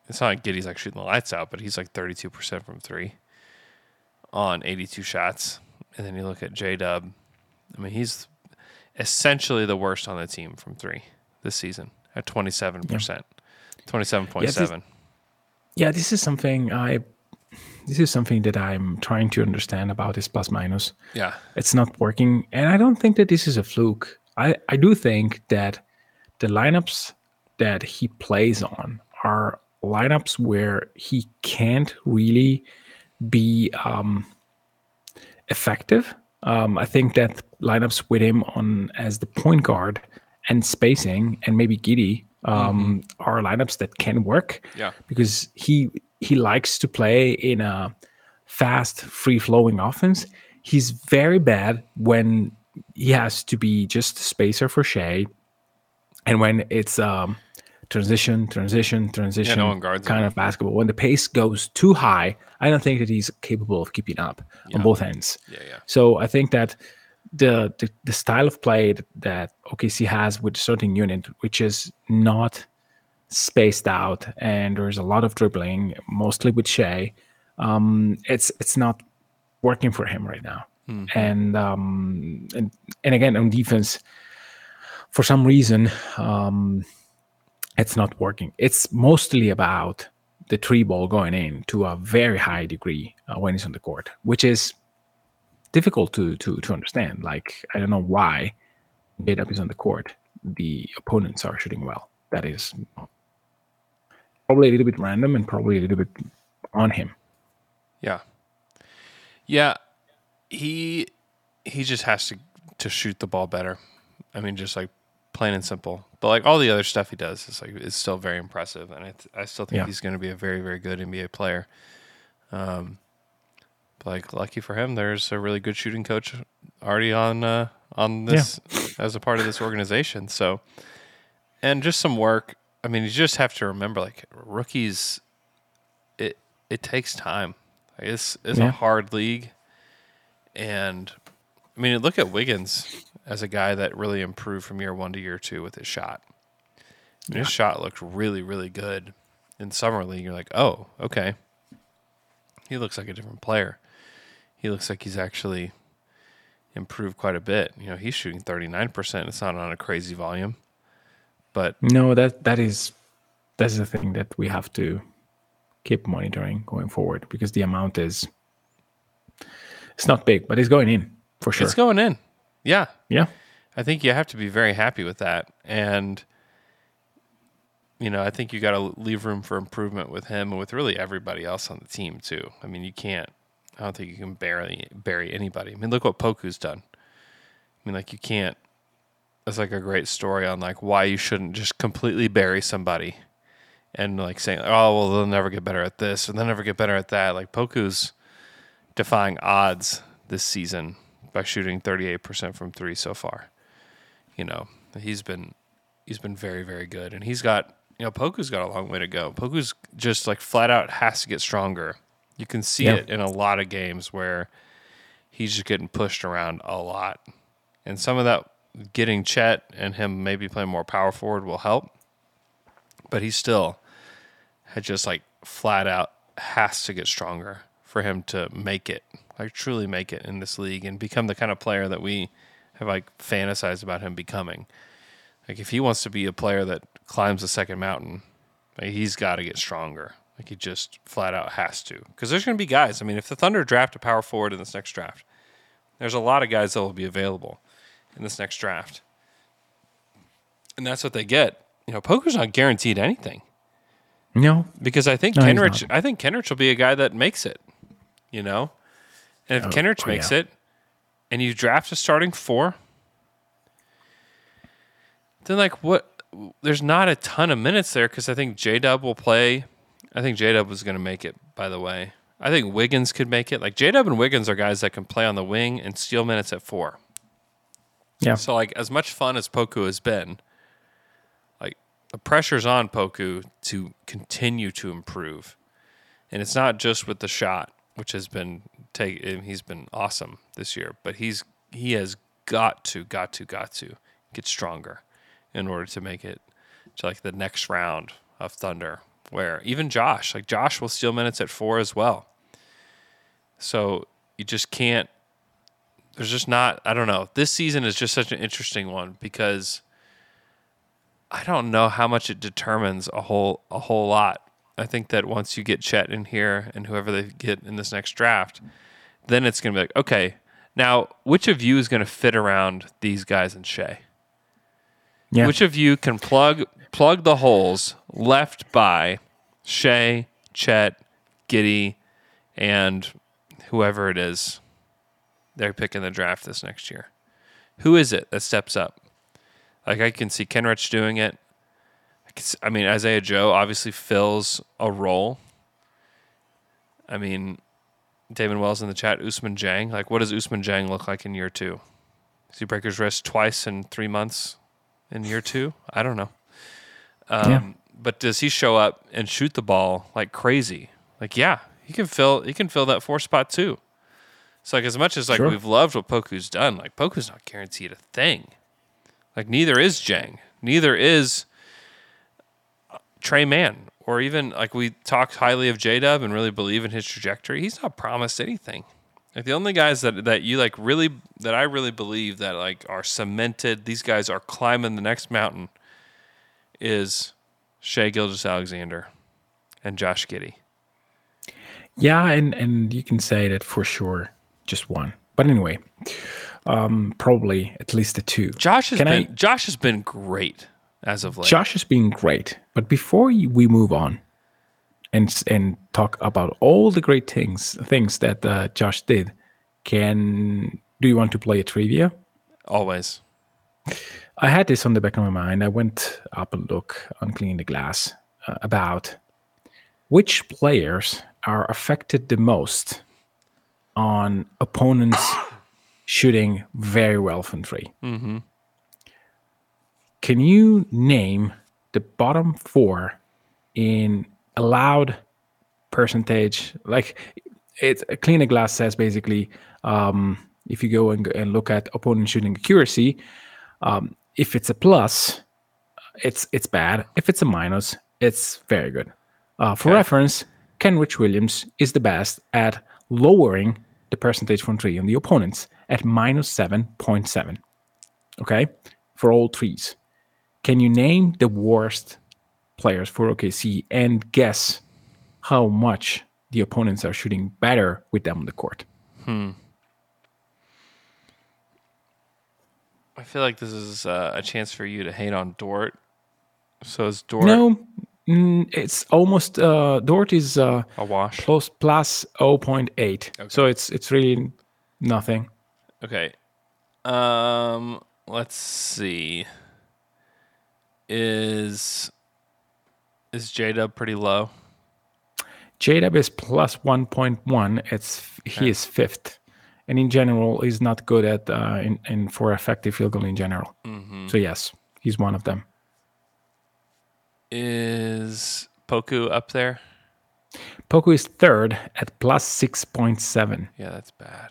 It's not like Giddey's like shooting the lights out, but he's like thirty-two percent from three on eighty-two shots. And then you look at J-Dub. I mean, he's essentially the worst on the team from three this season at twenty-seven percent, yeah. twenty-seven point seven. Yeah, yeah, this is something I this is something that I'm trying to understand about his plus minus. Yeah. It's not working. And I don't think that this is a fluke. I, I do think that the lineups that he plays on are lineups where he can't really be um, effective. Um, I think that lineups with him on as the point guard and spacing and maybe Giddey um, mm-hmm. are lineups that can work. Yeah. Because he he likes to play in a fast, free-flowing offense. He's very bad when he has to be just spacer for Shai, and when it's um, transition, transition, transition yeah, no one guards kind him. Of basketball. When the pace goes too high, I don't think that he's capable of keeping up yeah. on both ends. Yeah, yeah. So I think that the, the the style of play that O K C has with a certain unit, which is not spaced out, and there's a lot of dribbling, mostly with Shai, um, it's it's not working for him right now. Mm-hmm. And um and, and again on defense, for some reason, um, it's not working. It's mostly about the three ball going in to a very high degree uh, when it's on the court, which is difficult to to to understand. Like, I don't know why J-Dub is on the court. The opponents are shooting well. That is probably a little bit random and probably a little bit on him. Yeah, yeah. He he just has to to shoot the ball better. I mean, just like plain and simple. But like all the other stuff he does is like it's still very impressive, and I th- I still think yeah. he's going to be a very very good N B A player. Um, but like lucky for him, there's a really good shooting coach already on uh, on this yeah. as a part of this organization. So, and just some work. I mean, you just have to remember, like rookies, it it takes time. Like, it's it's yeah. a hard league. And, I mean, look at Wiggins as a guy that really improved from year one to year two with his shot. Yeah. His shot looked really, really good in summer league. You're like, oh, okay. He looks like a different player. He looks like he's actually improved quite a bit. You know, he's shooting thirty-nine percent. It's not on a crazy volume, but no, that that is that's the thing that we have to keep monitoring going forward, because the amount is. It's not big, but it's going in for sure. It's going in. Yeah. Yeah. I think you have to be very happy with that. And, you know, I think you got to leave room for improvement with him and with really everybody else on the team, too. I mean, you can't, I don't think you can bury, bury anybody. I mean, look what Poku's done. I mean, like, you can't, that's like a great story on like why you shouldn't just completely bury somebody and like saying, oh, well, they'll never get better at this and they'll never get better at that. Like, Poku's defying odds this season by shooting thirty-eight percent from three so far. You know, he's been he's been very, very good. And he's got, you know, Poku's got a long way to go. Poku's just like flat out has to get stronger. You can see yeah. it in a lot of games where he's just getting pushed around a lot. And some of that getting Chet and him maybe playing more power forward will help. But he still had just like flat out has to get stronger for him to make it, like truly make it in this league and become the kind of player that we have like fantasized about him becoming. Like if he wants to be a player that climbs the second mountain, like he's got to get stronger. Like he just flat out has to, because there's going to be guys. I mean, if the Thunder draft a power forward in this next draft, there's a lot of guys that will be available in this next draft. And that's what they get. You know, Poker's not guaranteed anything. No. Because I think no, Kenrich, I think Kenrich will be a guy that makes it. You know, and if oh, Kenrich oh, makes yeah. it, and you draft a starting four, then like what? There's not a ton of minutes there because I think J-Dub will play. I think J-Dub was going to make it. By the way, I think Wiggins could make it. Like J-Dub and Wiggins are guys that can play on the wing and steal minutes at four. Yeah. So like as much fun as Poku has been, like the pressure's on Poku to continue to improve, and it's not just with the shot, which has been take he's been awesome this year, but he's he has got to got to got to get stronger in order to make it to like the next round of Thunder, where even Josh like Josh will steal minutes at four as well. So you just can't there's just not I don't know. This season is just such an interesting one because I don't know how much it determines a whole a whole lot I think that once you get Chet in here and whoever they get in this next draft, then it's going to be like, okay, now which of you is going to fit around these guys and Shai? Yeah. Which of you can plug plug the holes left by Shai, Chet, Giddey, and whoever it is they're picking the draft this next year? Who is it that steps up? Like, I can see Kenrich doing it. I, can see, I mean, Isaiah Joe obviously fills a role. I mean, Damon Wells in the chat, Ousmane Dieng. Like, what does Ousmane Dieng look like in year two? Does he break his wrist twice in three months? In year two? I don't know. Um, yeah. But does he show up and shoot the ball like crazy? Like, yeah, he can fill he can fill that four spot too. So, like, as much as like sure. we've loved what Poku's done, like, Poku's not guaranteed a thing. Like, neither is Jang. Neither is Trey Mann. Or even, like, we talk highly of J-Dub and really believe in his trajectory. He's not promised anything. Like, the only guys that, that you like really that I really believe that like are cemented, these guys are climbing the next mountain, is Shai Gilgeous-Alexander and Josh Giddey. Yeah, and, and you can say that for sure, just one. But anyway, um, probably at least the two. Josh has can been I, Josh has been great as of late. Josh has been great. But before we move on, and and talk about all the great things things that uh, Josh did. Can do you want to play a trivia? Always. I had this on the back of my mind. I went up and look on Cleaning the Glass uh, about which players are affected the most on opponents shooting very well from three. Mm-hmm. Can you name the bottom four in allowed percentage? Like, it's Cleaning the Glass says basically, um, if you go and, and look at opponent shooting accuracy, um, if it's a plus, it's it's bad. If it's a minus, it's very good. Uh, for okay. reference, Kenrich Williams is the best at lowering the percentage from three on the opponents at minus seven point seven. Okay, for all threes. Can you name the worst players for O K C and guess how much the opponents are shooting better with them on the court? Hmm. I feel like this is uh, a chance for you to hate on Dort. So is Dort? No, mm, it's almost uh, Dort is uh, a wash. Plus plus zero point eight. Okay. So it's it's really nothing. Okay. Um. Let's see. Is Is J-Dub pretty low? J-Dub is plus one point one. It's okay. He is fifth. And in general, he's not good at uh, in, in for effective field goal in general. Mm-hmm. So yes, he's one of them. Is Poku up there? Poku is third at plus six point seven. Yeah, that's bad.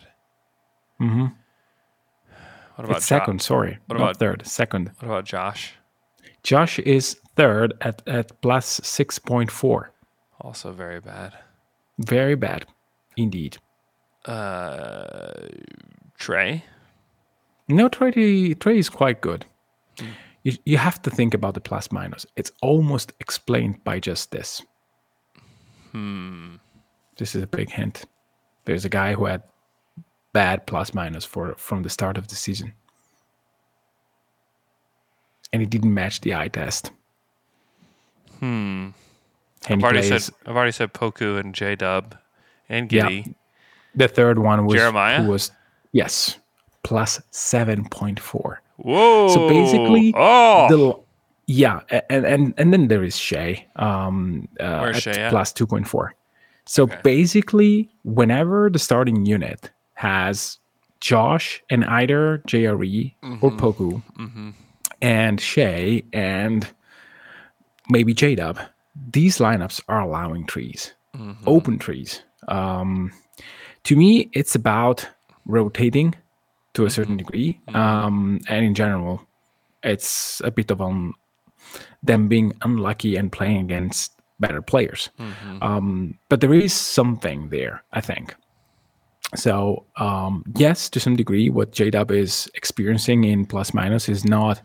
Mm-hmm. What about it's second, jo- sorry. What about third? Second. What about Josh? Josh is third at, at plus six point four. Also very bad. Very bad, indeed. Uh, Trey? No, Trey, Trey is quite good. Mm. You, you have to think about the plus minus. It's almost explained by just this. Hmm. This is a big hint. There's a guy who had bad plus minus for from the start of the season. And it didn't match the eye test. Hmm. I've already, plays, said, I've already said Poku and J-Dub and Giddey. Yeah. The third one was... Jeremiah? Was, yes. Plus seven point four. Whoa. So basically... Oh. The, yeah. And, and and then there is Shai. Um, uh, Where's Shai at? Plus two point four. So okay. basically, whenever the starting unit has Josh and either J R E mm-hmm. or Poku... Mm-hmm. and Shai and maybe J-Dub, these lineups are allowing threes, mm-hmm. open threes. Um, to me, it's about rotating to a certain mm-hmm. degree. Um, and in general, it's a bit of um, them being unlucky and playing against better players. Mm-hmm. Um, but there is something there, I think. So, um, yes, to some degree, what J-Dub is experiencing in plus minus is not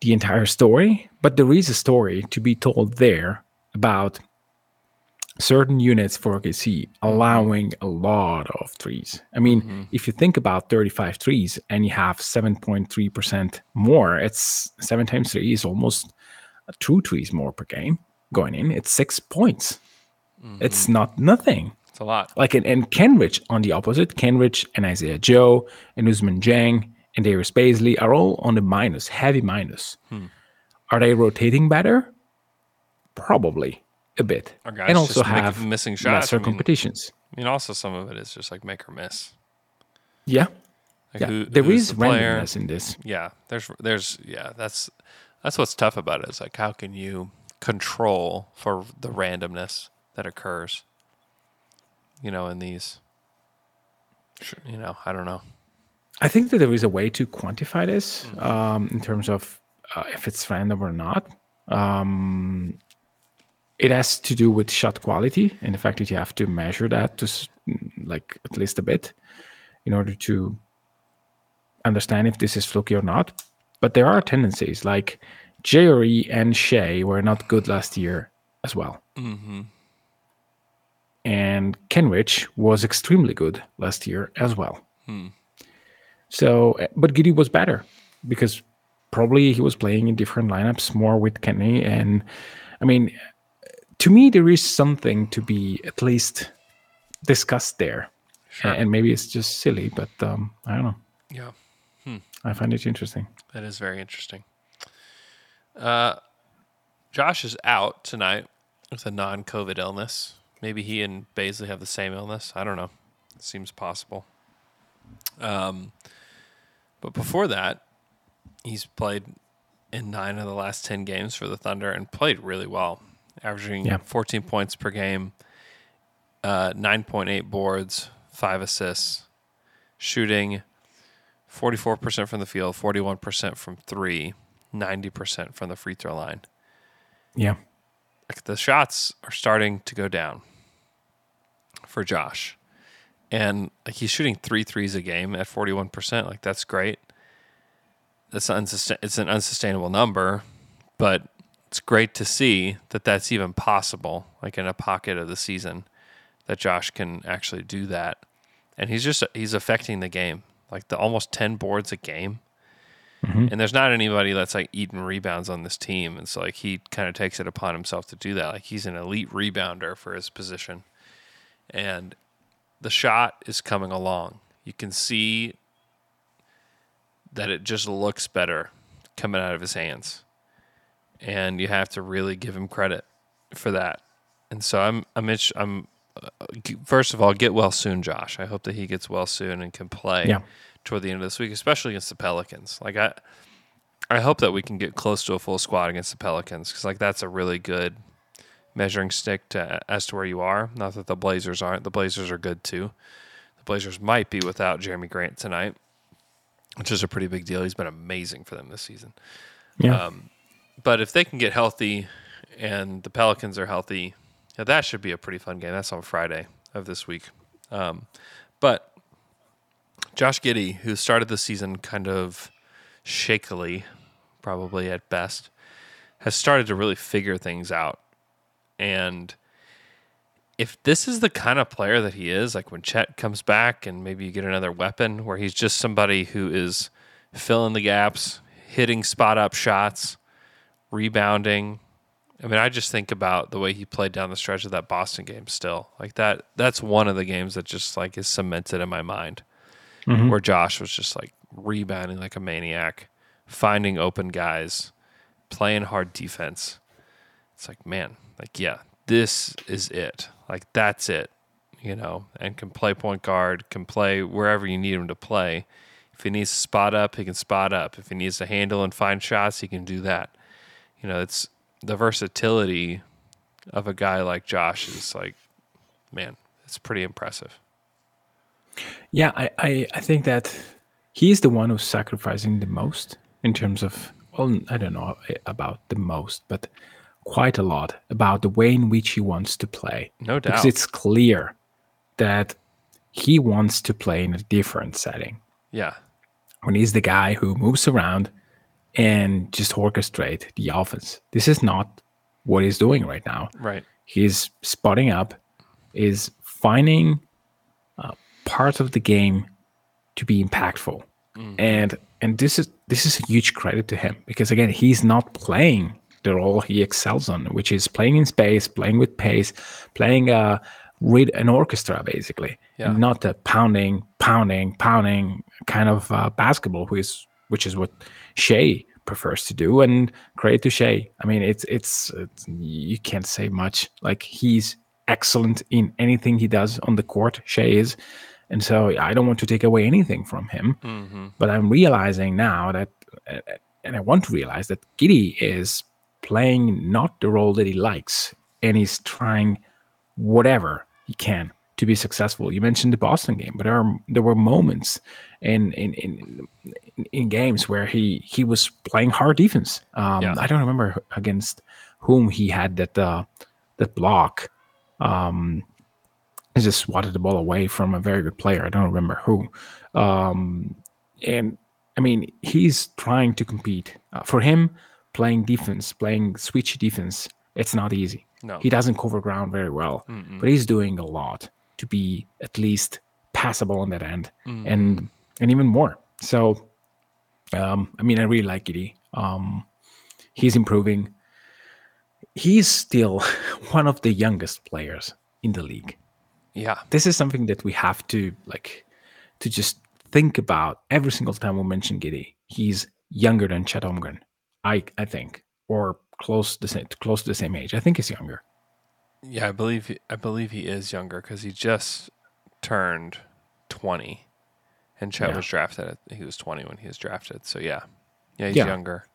the entire story, but there is a story to be told there about certain units for O K C allowing a lot of threes. I mean, mm-hmm. if you think about thirty-five threes and you have seven point three percent more, it's seven times three is almost two threes more per game going in. It's six points. Mm-hmm. It's not nothing. It's a lot. Like, and, and Kenrich on the opposite, Kenrich and Isaiah Joe and Ousmane Dieng and Darius Bazley are all on the minus, heavy minus. Hmm. Are they rotating better? Probably a bit. Our guys and also just have make, missing shots. Lesser I mean, competitions. I mean, also some of it is just like make or miss. Yeah. Like yeah. Who, there is the randomness in this. Yeah. There's, there's, yeah. That's, that's what's tough about it. It's like, how can you control for the randomness that occurs, you know, in these, you know, I don't know. I think that there is a way to quantify this mm-hmm. um, in terms of uh, if it's random or not. Um, it has to do with shot quality and the fact that you have to measure that to like at least a bit in order to understand if this is fluky or not. But there are tendencies like Jerry and Shai were not good last year as well. Mm-hmm. And Kenrich was extremely good last year as well. Mm. So, but Giddey was better because probably he was playing in different lineups more with Kenny. And I mean, to me, there is something to be at least discussed there. Sure. And maybe it's just silly, but um, I don't know. Yeah. Hmm. I find it interesting. That is very interesting. Uh, Josh is out tonight with a non-COVID illness. Maybe he and Bazley have the same illness. I don't know. It seems possible. Um, but before that, he's played in nine of the last ten games for the Thunder and played really well, averaging yeah. fourteen points per game, uh, nine point eight boards, five assists, shooting forty-four percent from the field, forty-one percent from three, ninety percent from the free throw line. Yeah. The shots are starting to go down for Josh. And like he's shooting three threes a game at forty-one percent. Like, that's great. That's unsustain- It's an unsustainable number, but it's great to see that that's even possible, like in a pocket of the season, that Josh can actually do that. And he's just he's affecting the game, like the almost ten boards a game. Mm-hmm. And there's not anybody that's like eating rebounds on this team. And so like he kind of takes it upon himself to do that. Like he's an elite rebounder for his position. And the shot is coming along. You can see that it just looks better coming out of his hands. And you have to really give him credit for that. And so I'm I'm itch, I'm uh, first of all, get well soon, Josh. I hope that he gets well soon and can play yeah. toward the end of this week, especially against the Pelicans. Like I I hope that we can get close to a full squad against the Pelicans, cuz like that's a really good measuring stick to, as to where you are. Not that the Blazers aren't. The Blazers are good too. The Blazers might be without Jeremy Grant tonight, which is a pretty big deal. He's been amazing for them this season. Yeah. Um, but if they can get healthy and the Pelicans are healthy, yeah, that should be a pretty fun game. That's on Friday of this week. Um, but Josh Giddey, who started the season kind of shakily, probably at best, has started to really figure things out. And if this is the kind of player that he is, like when Chet comes back and maybe you get another weapon where he's just somebody who is filling the gaps, hitting spot-up shots, rebounding. I mean, I just think about the way he played down the stretch of that Boston game still. Like that. That's one of the games that just like is cemented in my mind mm-hmm. where Josh was just like rebounding like a maniac, finding open guys, playing hard defense. It's like, man, like, yeah, this is it. Like, that's it, you know, and can play point guard, can play wherever you need him to play. If he needs to spot up, he can spot up. If he needs to handle and find shots, he can do that. You know, it's the versatility of a guy like Josh is like, man, it's pretty impressive. Yeah, I, I, I think that he's the one who's sacrificing the most in terms of, well, I don't know about the most, but quite a lot about the way in which he wants to play. No doubt. Because it's clear that he wants to play in a different setting. Yeah. When he's the guy who moves around and just orchestrates the offense. This is not what he's doing right now. Right. He's spotting up, is finding uh, parts of the game to be impactful. Mm. And and this is this is a huge credit to him, because again, he's not playing the role he excels on, which is playing in space, playing with pace, playing uh, with an orchestra, basically, yeah. and not the pounding, pounding, pounding kind of uh, basketball, which is, which is what Shai prefers to do. And credit to Shai. I mean, it's, it's it's you can't say much. Like, he's excellent in anything he does on the court. Shai is, and so I don't want to take away anything from him. Mm-hmm. But I'm realizing now that, and I want to realize that Giddey is playing not the role that he likes, and he's trying whatever he can to be successful. You mentioned the Boston game, but there are, there were moments in in in, in games where he, he was playing hard defense. Um, yeah. I don't remember against whom he had that uh, that block. Um, he just swatted the ball away from a very good player. I don't remember who. Um, and I mean, he's trying to compete. Uh, for him, playing defense, playing switch defense, it's not easy. No. He doesn't cover ground very well, Mm-mm. but he's doing a lot to be at least passable on that end, mm. and and even more. So, um, I mean, I really like Giddey. Um, he's improving. He's still one of the youngest players in the league. Yeah, this is something that we have to like to just think about every single time we mention Giddey. He's younger than Chet Holmgren. I I think, or close the same, close to the same age. I think he's younger. Yeah, I believe he, I believe he is younger, because he just turned twenty, and Chet yeah. was drafted. At, he was twenty when he was drafted. So yeah, yeah, he's yeah. younger.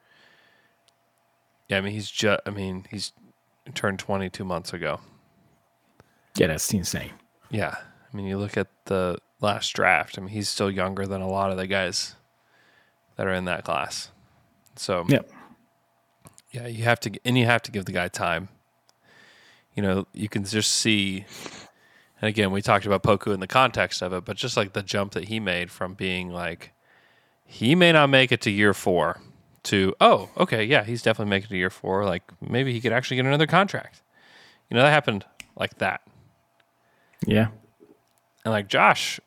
Yeah, I mean he's just. I mean he's turned twenty two months ago. Yeah, that's insane. Yeah, I mean you look at the last draft. I mean he's still younger than a lot of the guys that are in that class. So yeah. Yeah, you have to, and you have to give the guy time. You know, you can just see, and again, we talked about Poku in the context of it, but just like the jump that he made from being like, he may not make it to year four, to, oh, okay, yeah, he's definitely making it to year four. Like, maybe he could actually get another contract. You know, that happened like that. Yeah. And like Josh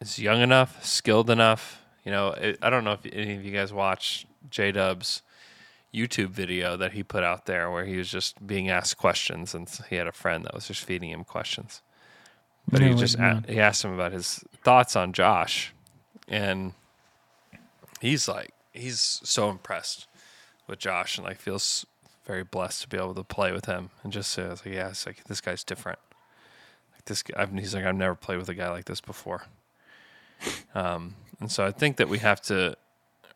is young enough, skilled enough. You know, it, I don't know if any of you guys watch J-Dub's YouTube video that he put out there where he was just being asked questions, and he had a friend that was just feeding him questions. But no, he just a- he asked him about his thoughts on Josh, and he's like, he's so impressed with Josh, and like feels very blessed to be able to play with him. And just says, like, yeah, it's like this guy's different. Like this, guy, I've, he's like, I've never played with a guy like this before. Um, and so I think that we have to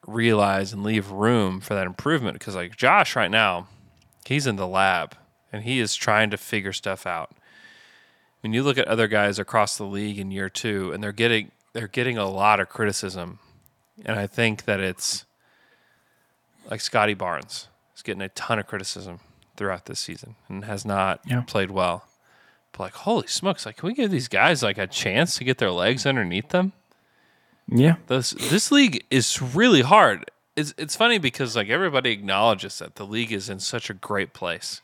realize and leave room for that improvement, because like Josh right now, he's in the lab and he is trying to figure stuff out. When you look at other guys across the league in year two, and they're getting they're getting a lot of criticism, and I think that it's like Scotty Barnes is getting a ton of criticism throughout this season and has not yeah. played well. But like, holy smokes, like, can we give these guys like a chance to get their legs underneath them? Yeah, this this league is really hard. It's it's funny because like everybody acknowledges that the league is in such a great place,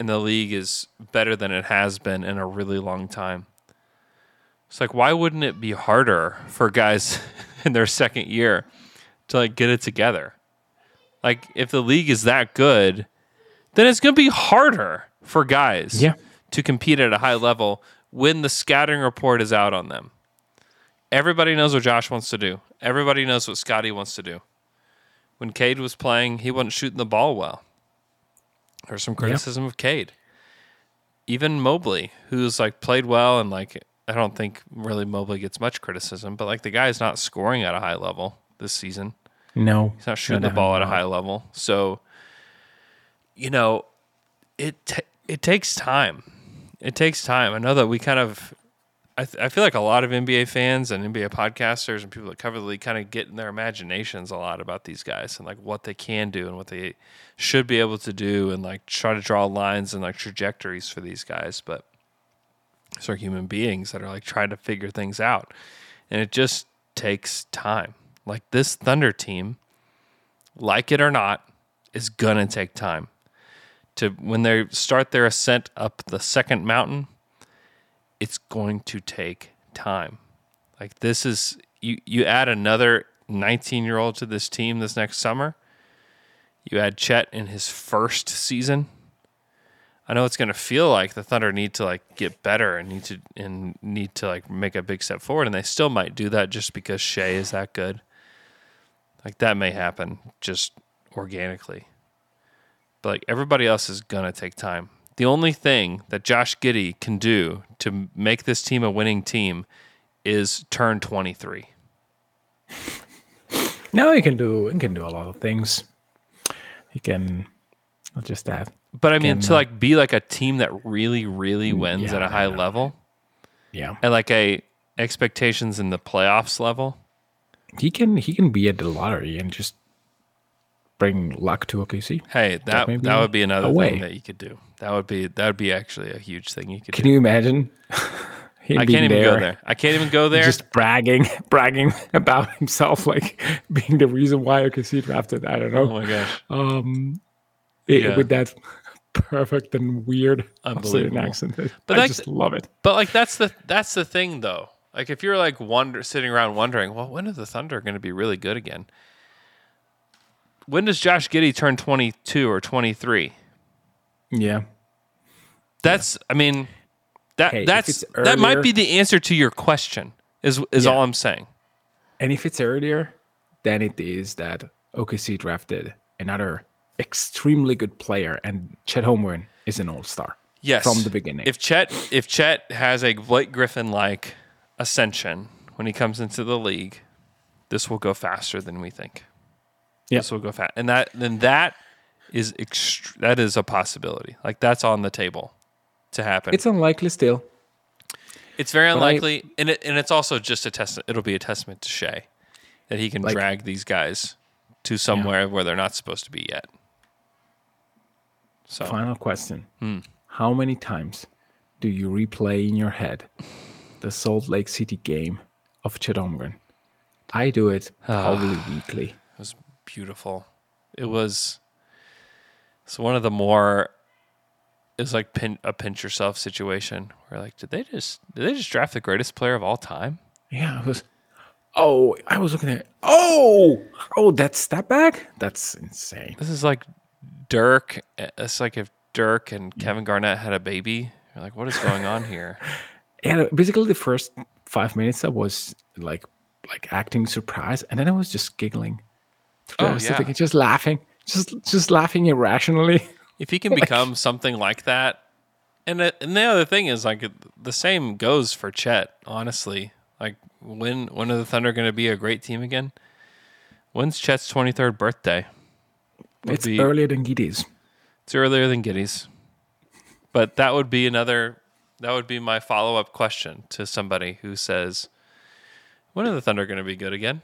and the league is better than it has been in a really long time. It's like, why wouldn't it be harder for guys in their second year to like get it together? Like, if the league is that good, then it's gonna be harder for guys yeah. to compete at a high level when the scouting report is out on them. Everybody knows what Josh wants to do. Everybody knows what Scotty wants to do. When Cade was playing, he wasn't shooting the ball well. There's some criticism yep. of Cade. Even Mobley, who's like played well, and like I don't think really Mobley gets much criticism, but like the guy's not scoring at a high level this season. No. He's not shooting the ball at a high level. So, you know, it t- it takes time. It takes time. I know that we kind of I, th- I feel like a lot of N B A fans and N B A podcasters and people that cover the league kind of get in their imaginations a lot about these guys and like what they can do and what they should be able to do, and like try to draw lines and like trajectories for these guys. But these are human beings that are like trying to figure things out, and it just takes time. Like this Thunder team, like it or not, is going to take time. to when they start their ascent up the second mountain, it's going to take time. Like this is, you, you add another nineteen-year-old to this team this next summer. You add Chet in his first season. I know it's going to feel like the Thunder need to like get better and need to and need to like make a big step forward, and they still might do that just because Shai is that good. Like that may happen just organically. But like everybody else is going to take time. The only thing that Josh Giddey can do to make this team a winning team is turn twenty-three. No, he can do he can do a lot of things. He can just have But I mean, can, to like be like a team that really, really wins yeah, at a high yeah. level, yeah, and like a expectations in the playoffs level, he can he can be at the lottery and just bring luck to O K C. Hey, that that, that would be another away. thing that you could do. That would be that would be actually a huge thing you could. Can do. Can you imagine? I can't even there. go there. I can't even go there. Just bragging, bragging about himself, like being the reason why O K C drafted. I don't know. Oh my gosh. Um, it, yeah. With that. Perfect and weird Australian accent. But I like, just love it. But like that's the that's the thing though. Like if you're like wonder sitting around wondering, well, when are the Thunder going to be really good again? When does Josh Giddey turn twenty-two or twenty-three? Yeah, that's. Yeah. I mean, that hey, that's earlier, that might be the answer to your question. Is is yeah. all I'm saying. And if it's earlier, then it is that O K C drafted another extremely good player, and Chet Holmgren is an all-star. Yes, from the beginning. If Chet, if Chet has a Blake Griffin-like ascension when he comes into the league, this will go faster than we think. Yep. This will go fast, and that then that is ext- that is a possibility. Like that's on the table to happen. It's unlikely still. It's very but unlikely, I, and it, and it's also just a test. It'll be a testament to Shai that he can like, drag these guys to somewhere yeah. where they're not supposed to be yet. So. Final question. Hmm. How many times do you replay in your head the Salt Lake City game of Chet Holmgren? I do it probably weekly. It was beautiful. It was it's one of the more it was like pin, a pinch yourself situation where like did they just did they just draft the greatest player of all time? Yeah, it was Oh, I was looking at it. Oh, oh, that step back? That's insane. This is like Dirk, it's like if Dirk and Kevin Garnett had a baby. You're like, what is going on here? Yeah, basically the first five minutes I was like, like acting surprised, and then I was just giggling. Oh, I was yeah. thinking, just laughing, just just laughing irrationally. If he can like, become something like that, and the, and the other thing is like the same goes for Chet. Honestly, like when when are the Thunder going to be a great team again? When's Chet's twenty-third birthday? It's be, earlier than Giddey's. It's earlier than Giddey's. But that would be another, that would be my follow-up question to somebody who says, when are the Thunder going to be good again?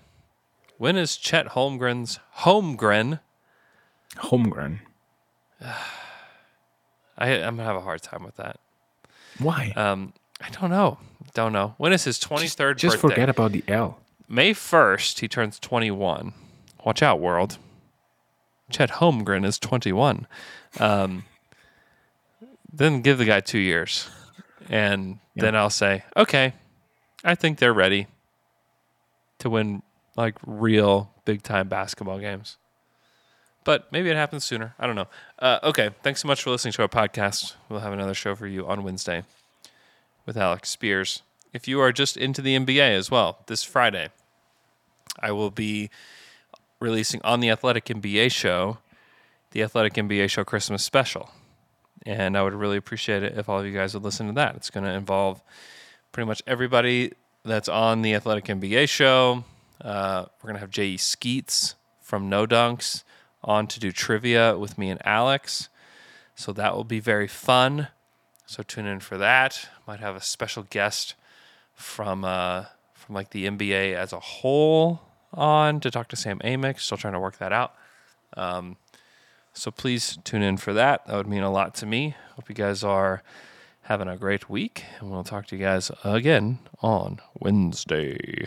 When is Chet Holmgren's Holmgren? Holmgren. I, I'm going to have a hard time with that. Why? Um, I don't know. Don't know. When is his twenty-third just, birthday? Just forget about the L. May first, he turns twenty-one. Watch out, world. Chet Holmgren is twenty-one. Um, then give the guy two years. And yep. then I'll say, okay, I think they're ready to win like real big-time basketball games. But maybe it happens sooner. I don't know. Uh, okay, thanks so much for listening to our podcast. We'll have another show for you on Wednesday with Alex Spears. If you are just into the N B A as well, this Friday, I will be releasing on The Athletic N B A Show, The Athletic N B A Show Christmas Special. And I would really appreciate it if all of you guys would listen to that. It's going to involve pretty much everybody that's on The Athletic N B A Show. Uh, we're going to have J E. Skeets from No Dunks on to do trivia with me and Alex. So that will be very fun. So tune in for that. Might have a special guest from uh, from like the N B A as a whole on to talk to Sam Amick. Still trying to work that out. Um, so please tune in for that. That would mean a lot to me. Hope you guys are having a great week, and we'll talk to you guys again on Wednesday.